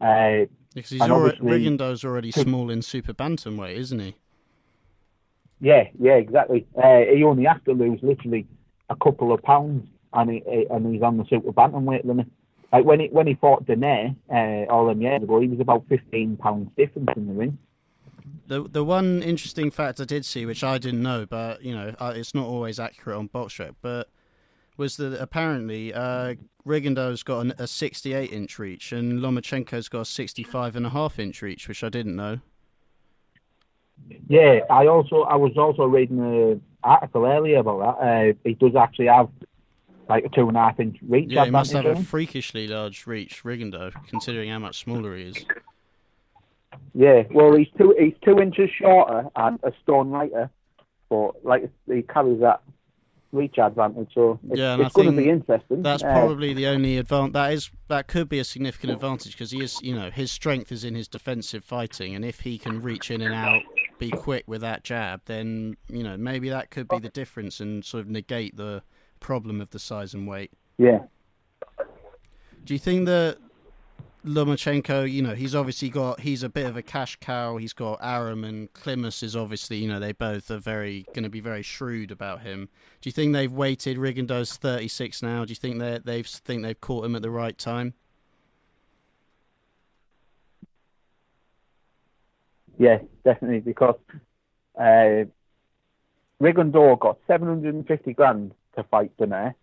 Uh, because he's already, Rigondeaux's already small in super bantamweight, isn't he? Yeah, yeah, exactly. Uh, he only has to lose literally a couple of pounds, and he, and he's on the super bantamweight limit. Like when he when he fought Danae uh, all them years ago, he was about fifteen pounds difference in the ring. The the one interesting fact I did see, which I didn't know, but you know, it's not always accurate on BoxRec, but was that apparently uh, Rigondeaux's got an, a sixty-eight inch reach and Lomachenko's got a sixty-five and a half inch reach, which I didn't know. Yeah, I also I was also reading an article earlier about that. Uh, he does actually have like a two and a half inch reach. Yeah, he must have a freakishly large reach, Rigondeaux, considering how much smaller he is. Yeah, well, he's two he's two inches shorter and a stone lighter, but like he carries that reach advantage, so it's, yeah, it's going to be interesting. That's uh, probably the only advantage. That is that could be a significant advantage because he is, you know, his strength is in his defensive fighting, and if he can reach in and out, be quick with that jab, then you know maybe that could be the difference and sort of negate the problem of the size and weight. Yeah. Do you think that Lomachenko, you know, he's obviously got, he's a bit of a cash cow. He's got Arum and Klimas is obviously, you know, they both are very, going to be very shrewd about him. Do you think they've waited? Rigondeaux's thirty-six now. Do you think they they've think they've caught him at the right time? Yeah, definitely, because uh, Rigondeaux got seven hundred fifty grand to fight Danae,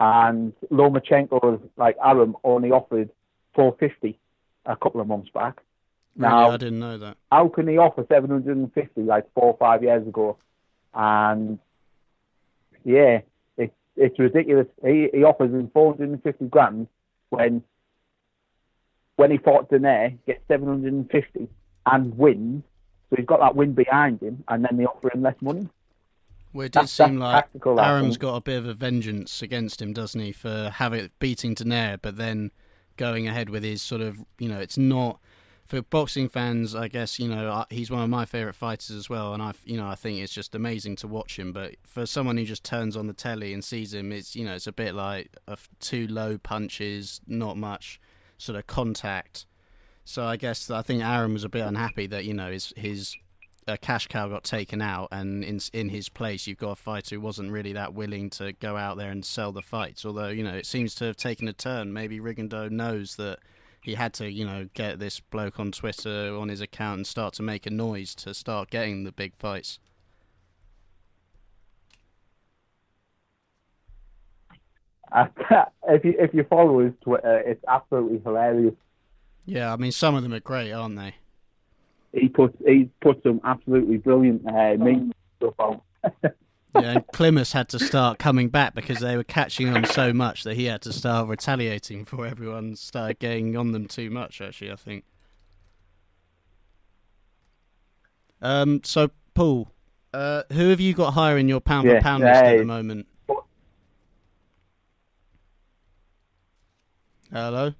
and Lomachenko, like Arum, only offered four fifty a couple of months back. Now, really? I didn't know that. How can he offer seven hundred fifty like four or five years ago? And yeah, it, it's ridiculous. He, he offers him four hundred fifty grand when when he fought Danae, gets seven hundred fifty and wins. So he's got that win behind him, and then they offer him less money. Well, it does seem like Arum's got a bit of a vengeance against him, doesn't he, for having beating Danae, but then going ahead with his sort of, you know, it's not for boxing fans, I guess, you know, he's one of my favourite fighters as well, and I, you know, I think it's just amazing to watch him. But for someone who just turns on the telly and sees him, it's, you know, it's a bit like a, two low punches, not much sort of contact. So I guess I think Arum was a bit unhappy that, you know, his his uh, cash cow got taken out, and in in his place you've got a fighter who wasn't really that willing to go out there and sell the fights. Although, you know, it seems to have taken a turn. Maybe Rigondeaux knows that he had to, you know, get this bloke on Twitter on his account and start to make a noise to start getting the big fights. If you if you follow his Twitter, it's absolutely hilarious. Yeah, I mean, some of them are great, aren't they? He puts he put some absolutely brilliant uh, memes stuff on. Yeah, and Klimas had to start coming back because they were catching on so much that he had to start retaliating before everyone started getting on them too much, actually, I think. Um, so, Paul, uh, who have you got higher in your pound-for-pound yeah, list uh, at the moment? But... Hello?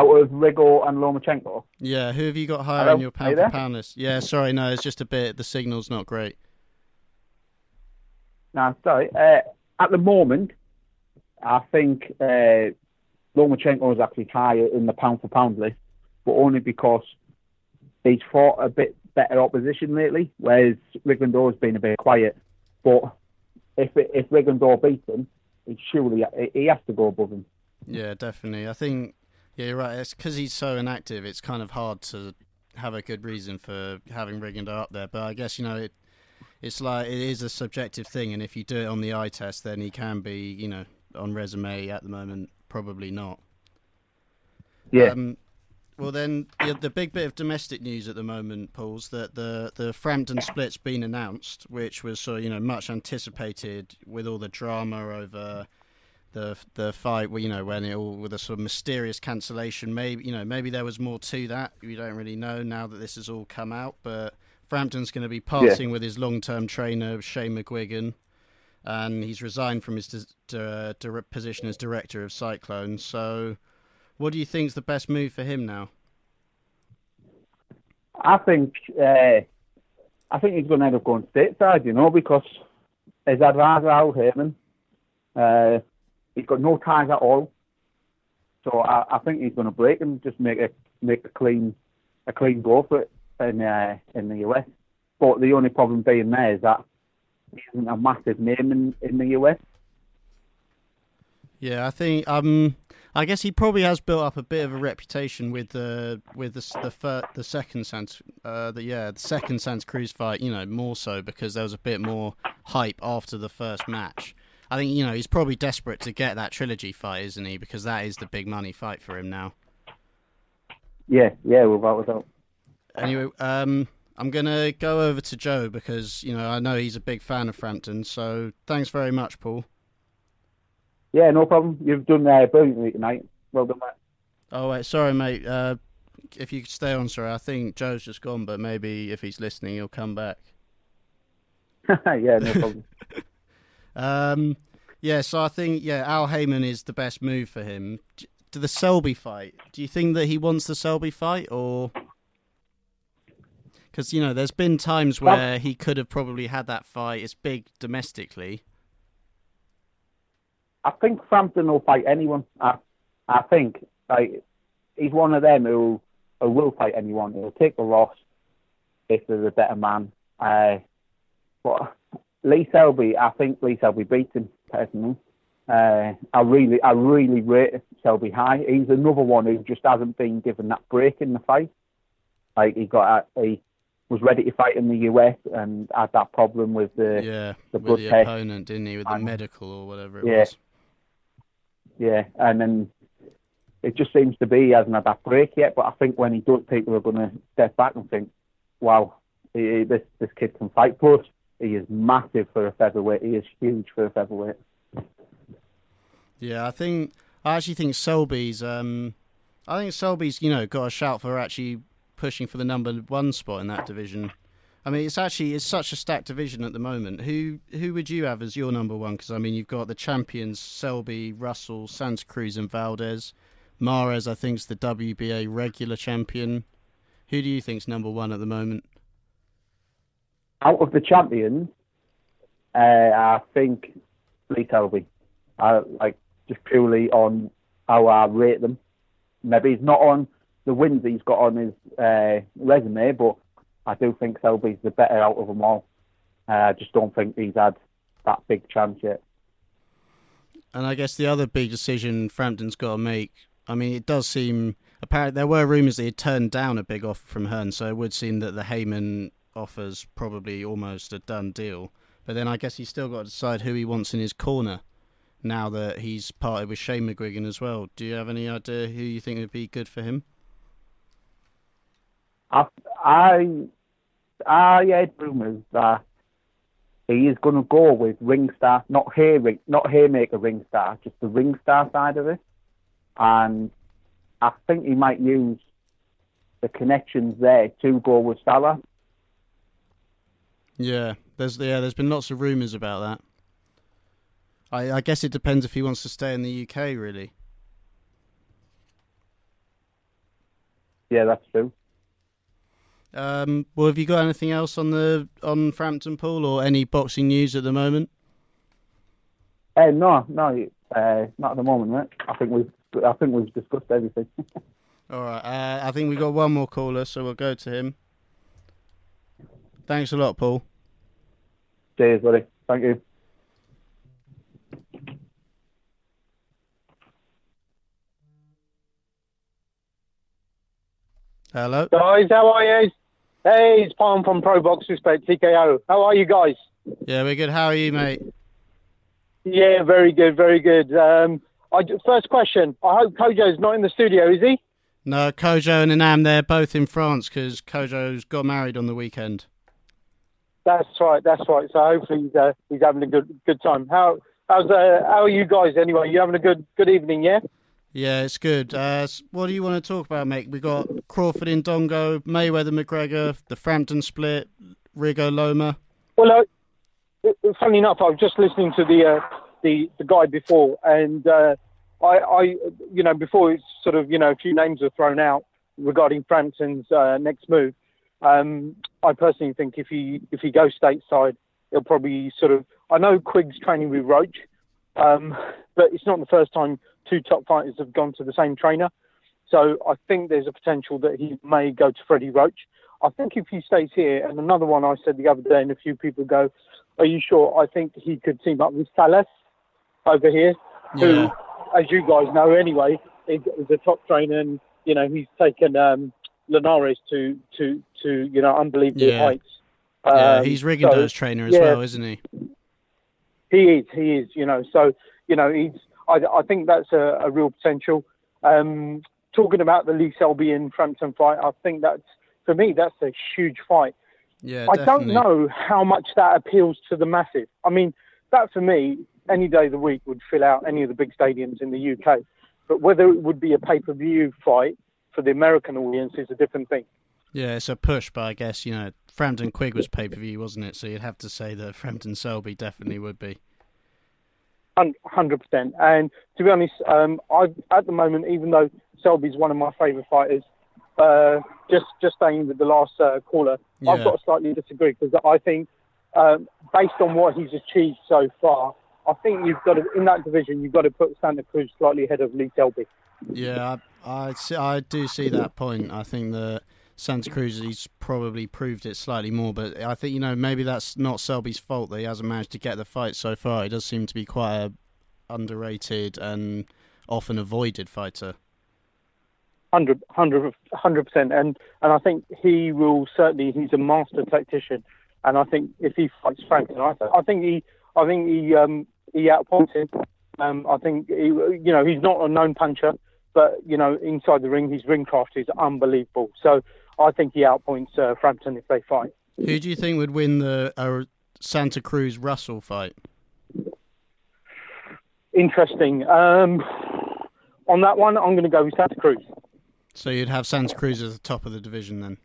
Out of Rigo and Lomachenko. Yeah, who have you got higher Hello? in your pound for pound list? Yeah, sorry, no, it's just a bit, the signal's not great. No, sorry. Uh, at the moment, I think uh, Lomachenko is actually higher in the pound for pound list, but only because he's fought a bit better opposition lately, whereas Rigondeaux has been a bit quiet. But if it, if Rigondeaux beats him, he surely he has to go above him. Yeah, definitely. I think. Yeah, you're right. It's because he's so inactive, it's kind of hard to have a good reason for having Rigondeaux up there. But I guess, you know, it it's like it is a subjective thing, and if you do it on the eye test, then he can be, you know, on resume at the moment, probably not. Yeah. Um, well, then, the, the big bit of domestic news at the moment, Paul's, that the, the Frampton split's been announced, which was, so, you know, much anticipated with all the drama over... The the fight, you know, when it all with a sort of mysterious cancellation, maybe you know, maybe there was more to that. We don't really know now that this has all come out. But Frampton's going to be parting yeah. with his long-term trainer Shane McGuigan, and he's resigned from his di- di- di- position as director of Cyclone. So, what do you think is the best move for him now? I think uh, I think he's going to end up going stateside, you know, because his advisor Al Haymon. Uh, He's got no ties at all. So I, I think he's going to break him, just make a make a clean a clean go for it in uh, in the U S. But the only problem being there is that he isn't a massive name in, in the U S. Yeah, I think um, I guess he probably has built up a bit of a reputation with the with the the, first, the second Santa uh, the yeah the second Santa Cruz fight. You know, more so because there was a bit more hype after the first match. I think, you know, he's probably desperate to get that trilogy fight, isn't he? Because that is the big money fight for him now. Yeah, yeah, without a doubt. Anyway, um, I'm going to go over to Joe because, you know, I know he's a big fan of Frampton. So thanks very much, Paul. Yeah, no problem. You've done uh, brilliantly tonight. Well done, mate. Oh, wait, sorry, mate. Uh, if you could stay on, sorry. I think Joe's just gone, but maybe if he's listening, he'll come back. Yeah, no problem. Um, yeah, so I think yeah, Al Haymon is the best move for him. To the Selby fight, do you think that he wants the Selby fight, or because you know there's been times where well, he could have probably had that fight? It's big domestically. I think Frampton will fight anyone. I, I think like he's one of them who, who will fight anyone. He'll take the loss if there's a better man. Uh, but. Lee Selby, I think Lee Selby beat him personally. Uh, I really, I really rate Selby high. He's another one who just hasn't been given that break in the fight. Like he got, he was ready to fight in the U S and had that problem with the yeah, the blood with the test. Opponent, didn't he? With the and, medical or whatever it yeah. was. Yeah, and then it just seems to be he hasn't had that break yet. But I think when he does, people are going to step back and think, "Wow, he, this this kid can fight." Plus, he is massive for a featherweight. He is huge for a featherweight. Yeah, I think I actually think Selby's. Um, I think Selby's, you know, got a shout for actually pushing for the number one spot in that division. I mean, it's actually it's such a stacked division at the moment. Who who would you have as your number one? Because I mean, you've got the champions Selby, Russell, Santa Cruz, and Valdez. Mares, I think, is the W B A regular champion. Who do you think's number one at the moment? Out of the champions, uh, I think Lee Selby. I, like, just purely on how I rate them. Maybe he's not on the wins that he's got on his uh, resume, but I do think Selby's the better out of them all. Uh, I just don't think he's had that big chance yet. And I guess the other big decision Frampton's got to make, I mean, it does seem... Apparently, there were rumours that he'd turned down a big offer from Hearn, so it would seem that the Haymon offers probably almost a done deal, but then I guess he's still got to decide who he wants in his corner now that he's parted with Shane McGuigan as well. Do you have any idea who you think would be good for him? I I, I heard rumours that he is going to go with Ringstar, not hair, not Haymaker Ringstar, just the Ringstar side of it, and I think he might use the connections there to go with Salah. Yeah, there's yeah, there's been lots of rumours about that. I, I guess it depends if he wants to stay in the U K, really. Yeah, that's true. Um, well, have you got anything else on the on Frampton, Paul, or any boxing news at the moment? Uh, no, no, uh, not at the moment, mate. I think we've I think we've discussed everything. All right, uh, I think we've got one more caller, so we'll go to him. Thanks a lot, Paul. Cheers, buddy. Thank you. Hello. Guys, how are you? Hey, it's Paul from Pro Box Respect, T K O. How are you guys? Yeah, we're good. How are you, mate? Yeah, very good, very good. Um, I, first question, I hope Kojo's not in the studio, is he? No, Kojo and Anam, they're both in France because Kojo's got married on the weekend. That's right, that's right. So hopefully he's, uh, he's having a good good time. How how's uh, how are you guys anyway? You having a good good evening, yeah? Yeah, it's good. Uh, what do you want to talk about, mate? We got Crawford Indongo, Mayweather McGregor, the Frampton split, Rigo Loma. Well, uh, funny enough, I was just listening to the uh, the the guy before, and uh, I, I you know before it's sort of you know a few names were thrown out regarding Frampton's uh, next move. Um, I personally think if he if he goes stateside, he'll probably sort of. I know Quigg's training with Roach, um, but it's not the first time two top fighters have gone to the same trainer. So I think there's a potential that he may go to Freddie Roach. I think if he stays here, and another one I said the other day, and a few people go, are you sure? I think he could team up with Salas over here, who, yeah. as you guys know anyway, is, is a top trainer, and, you know, he's taken um, Linares to, to, to, you know, unbelievable yeah. heights. Um, yeah, he's Rigondeaux's so, trainer as yeah, well, isn't he? He is, he is, you know. So, you know, he's. I, I think that's a, a real potential. Um, talking about the Lee Selby and Frampton fight, I think that's, for me, that's a huge fight. Yeah, I definitely. don't know how much that appeals to the masses. I mean, that for me, any day of the week would fill out any of the big stadiums in the U K. But whether it would be a pay-per-view fight for the American audience is a different thing. Yeah, it's a push, but I guess, you know, Frampton Quigg was pay-per-view, wasn't it? So you'd have to say that Frampton Selby definitely would be. one hundred percent. And to be honest, um, I've, at the moment, even though Selby's one of my favourite fighters, Uh, just just staying with the last uh, caller, yeah. I've got to slightly disagree, because I think um, based on what he's achieved so far, I think you've got to, in that division, you've got to put Santa Cruz slightly ahead of Lee Selby. Yeah, I, I, see, I do see that point. I think that Santa Cruz, he's probably proved it slightly more, but I think, you know, maybe that's not Selby's fault that he hasn't managed to get the fight so far. He does seem to be quite a underrated and often avoided fighter. one hundred percent, and and I think he will certainly. He's a master tactician, and I think if he fights Frampton, I, th- I think he, I think he, um, he outpoints him. Um, I think he, you know, he's not a known puncher, but you know, inside the ring, his ring craft is unbelievable. So I think he outpoints uh, Frampton if they fight. Who do you think would win the uh, Santa Cruz Russell fight? Interesting. Um, on that one, I'm going to go with Santa Cruz. So you'd have Santa Cruz at the top of the division then?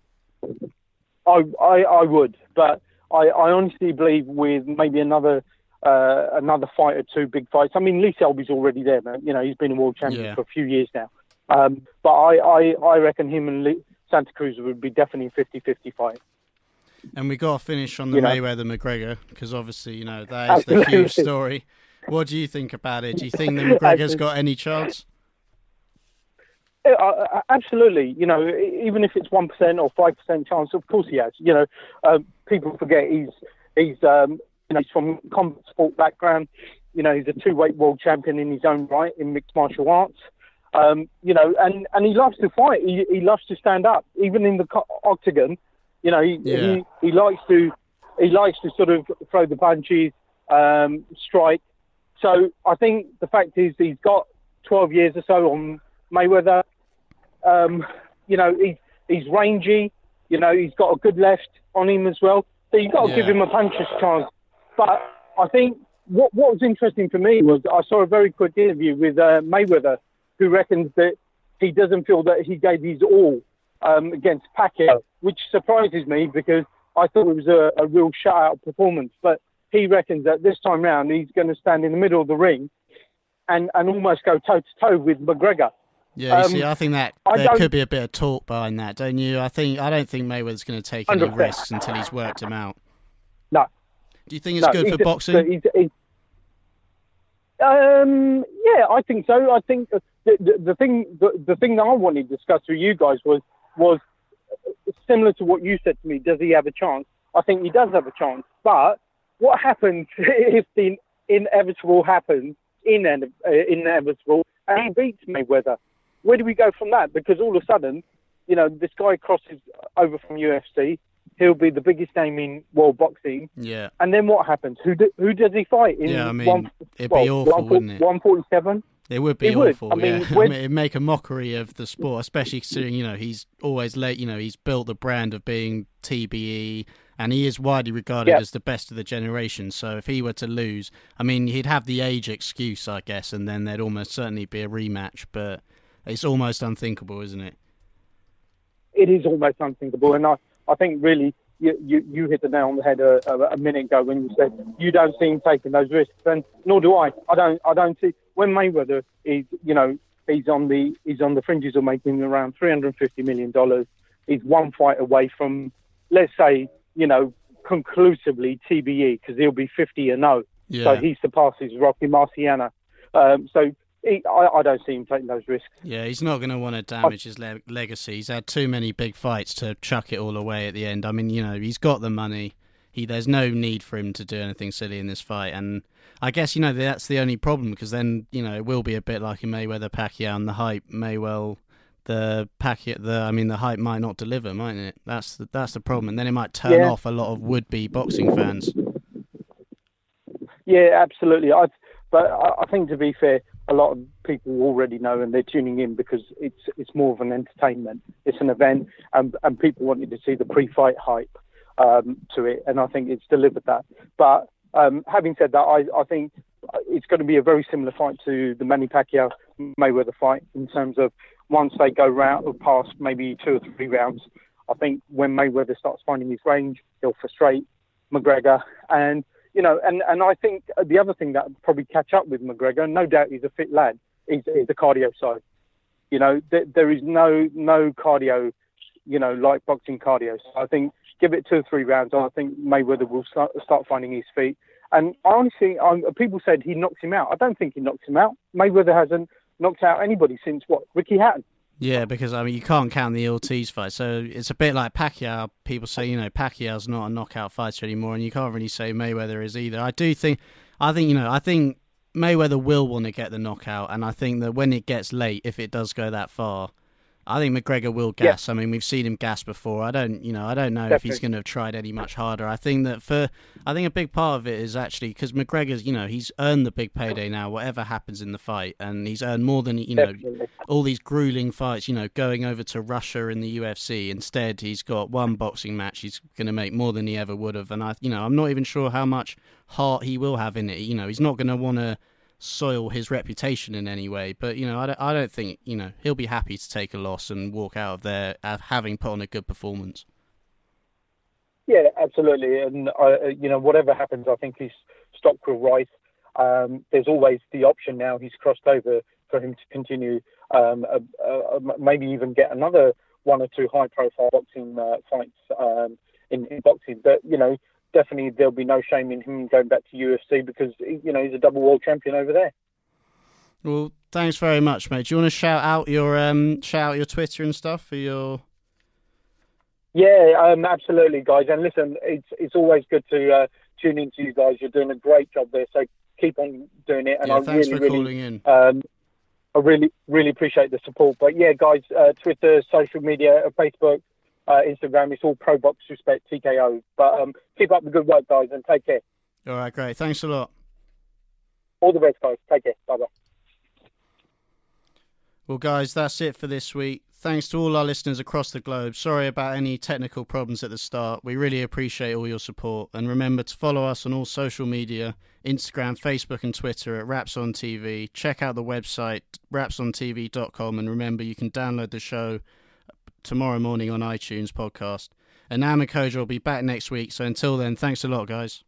I I, I would, but I, I honestly believe with maybe another uh, another fight or two big fights. I mean, Lee Selby's already there, man. You know, he's been a world champion yeah. for a few years now. Um, but I, I, I reckon him and Lee, Santa Cruz would be definitely a fifty-fifty fight. And we got to finish on the you know? Mayweather-McGregor, because obviously, you know, that is Absolutely. the huge story. What do you think about it? Do you think that McGregor's got any chance? Uh, absolutely, you know, even if it's one percent or five percent chance, of course he has. You know, um, people forget he's he's um, you know, he's from combat sport background. You know, he's a two-weight world champion in his own right in mixed martial arts. Um, you know, and, and he loves to fight. He, he loves to stand up, even in the octagon. You know, he, yeah. he he likes to he likes to sort of throw the punches, um, strike. So I think the fact is he's got twelve years or so on Mayweather. Um, you know, he, he's rangy. You know, he's got a good left on him as well. So you've got to yeah. give him a puncher's chance. But I think what what was interesting for me was I saw a very quick interview with uh, Mayweather, who reckons that he doesn't feel that he gave his all um, against Pacquiao, which surprises me because I thought it was a, a real shutout performance. But he reckons that this time round he's going to stand in the middle of the ring and, and almost go toe-to-toe with McGregor. Yeah, you um, see, I think that I there could be a bit of talk behind that, don't you? I think I don't think Mayweather's going to take any one hundred percent risks until he's worked him out. No. Do you think it's no, good for a, boxing? He's, he's, um, yeah, I think so. I think the, the, the thing the, the thing that I wanted to discuss with you guys was was similar to what you said to me. Does he have a chance? I think he does have a chance. But what happens if the inevitable happens? Ine- uh, inevitable, and he beats Mayweather. Where do we go from that? Because all of a sudden, you know, this guy crosses over from U F C. He'll be the biggest name in world boxing. Yeah. And then what happens? Who do, who does he fight? In yeah, I mean, one, it'd well, be awful, one, wouldn't it? one forty-seven? It would be it awful, would. I mean, yeah. When... it'd make a mockery of the sport, especially considering, you know, he's always late. You know, he's built the brand of being T B E, and he is widely regarded yeah. as the best of the generation. So if he were to lose, I mean, he'd have the age excuse, I guess, and then there'd almost certainly be a rematch, but... it's almost unthinkable, isn't it? It is almost unthinkable. And I, I think really you, you, you hit the nail on the head a, a, a minute ago when you said you don't see him taking those risks, and nor do I. I don't I don't see when Mayweather is, you know, he's on the he's on the fringes of making around three hundred and fifty million dollars, he's one fight away from, let's say, you know, conclusively T B E, because he'll be fifty and oh. Yeah. So he surpasses Rocky Marciano. Um, so he, I, I don't see him taking those risks. Yeah, he's not going to want to damage I, his le- legacy. He's had too many big fights to chuck it all away at the end. I mean, you know, he's got the money. He, there's no need for him to do anything silly in this fight. And I guess, you know, that's the only problem, because then, you know, it will be a bit like a Mayweather-Pacquiao, and the hype may well... The packet, the I mean, the hype might not deliver, mightn't it? That's the, that's the problem, and then it might turn yeah. off a lot of would-be boxing fans. Yeah, absolutely. I, but I think, to be fair, a lot of people already know, and they're tuning in because it's it's more of an entertainment. It's an event, and and people wanted to see the pre-fight hype um, to it, and I think it's delivered that. But um, having said that, I, I think it's going to be a very similar fight to the Manny Pacquiao Mayweather fight in terms of. Once they go round or past maybe two or three rounds, I think when Mayweather starts finding his range, he'll frustrate McGregor. And, you know, and, and I think the other thing that will probably catch up with McGregor, no doubt he's a fit lad, is, is the cardio side. You know, th- there is no no cardio, you know, like boxing cardio. So I think give it two or three rounds, and I think Mayweather will start, start finding his feet. And honestly, I'm, people said he knocks him out. I don't think he knocks him out. Mayweather hasn't knocked out anybody since, what, Ricky Hatton? Yeah, because, I mean, you can't count the Ortiz fight. So it's a bit like Pacquiao. People say, you know, Pacquiao's not a knockout fighter anymore, and you can't really say Mayweather is either. I do think, I think, you know, I think Mayweather will want to get the knockout, and I think that when it gets late, if it does go that far, I think McGregor will gas. Yeah. I mean, we've seen him gas before. I don't, you know, I don't know Definitely. If he's going to have tried any much harder. I think that for, I think a big part of it is actually because McGregor's, you know, he's earned the big payday now, whatever happens in the fight, and he's earned more than, you know, Definitely. All these grueling fights, you know, going over to Russia in the U F C. Instead, he's got one boxing match. He's going to make more than he ever would have. And I, you know, I'm not even sure how much heart he will have in it. You know, he's not going to want to soil his reputation in any way, but you know I don't, I don't think you know he'll be happy to take a loss and walk out of there having put on a good performance. Yeah, absolutely. And uh, you know whatever happens, I think his stock will rise. Um, there's always the option now he's crossed over for him to continue, um, uh, uh, maybe even get another one or two high-profile boxing uh, fights um, in, in boxing. But you know. Definitely, there'll be no shame in him going back to U F C because, you know, he's a double world champion over there. Well, thanks very much, mate. Do you want to shout out your um, shout out your Twitter and stuff for your? Yeah, um, absolutely, guys. And listen, it's it's always good to uh, tune into you guys. You're doing a great job there, so keep on doing it. And yeah, I thanks really, for really, calling in. Um, I really, really appreciate the support. But yeah, guys, uh, Twitter, social media, Facebook. Uh, Instagram, it's all Pro Box Respect T K O. But um, keep up the good work, guys, and take care. All right, great. Thanks a lot. All the best, guys. Take care. Bye-bye. Well, guys, that's it for this week. Thanks to all our listeners across the globe. Sorry about any technical problems at the start. We really appreciate all your support. And remember to follow us on all social media, Instagram, Facebook and Twitter at Raps on T V. Check out the website, raps on t v dot com. And remember, you can download the show tomorrow morning on iTunes podcast. Anam and Koja will be back next week, so until then, thanks a lot, guys.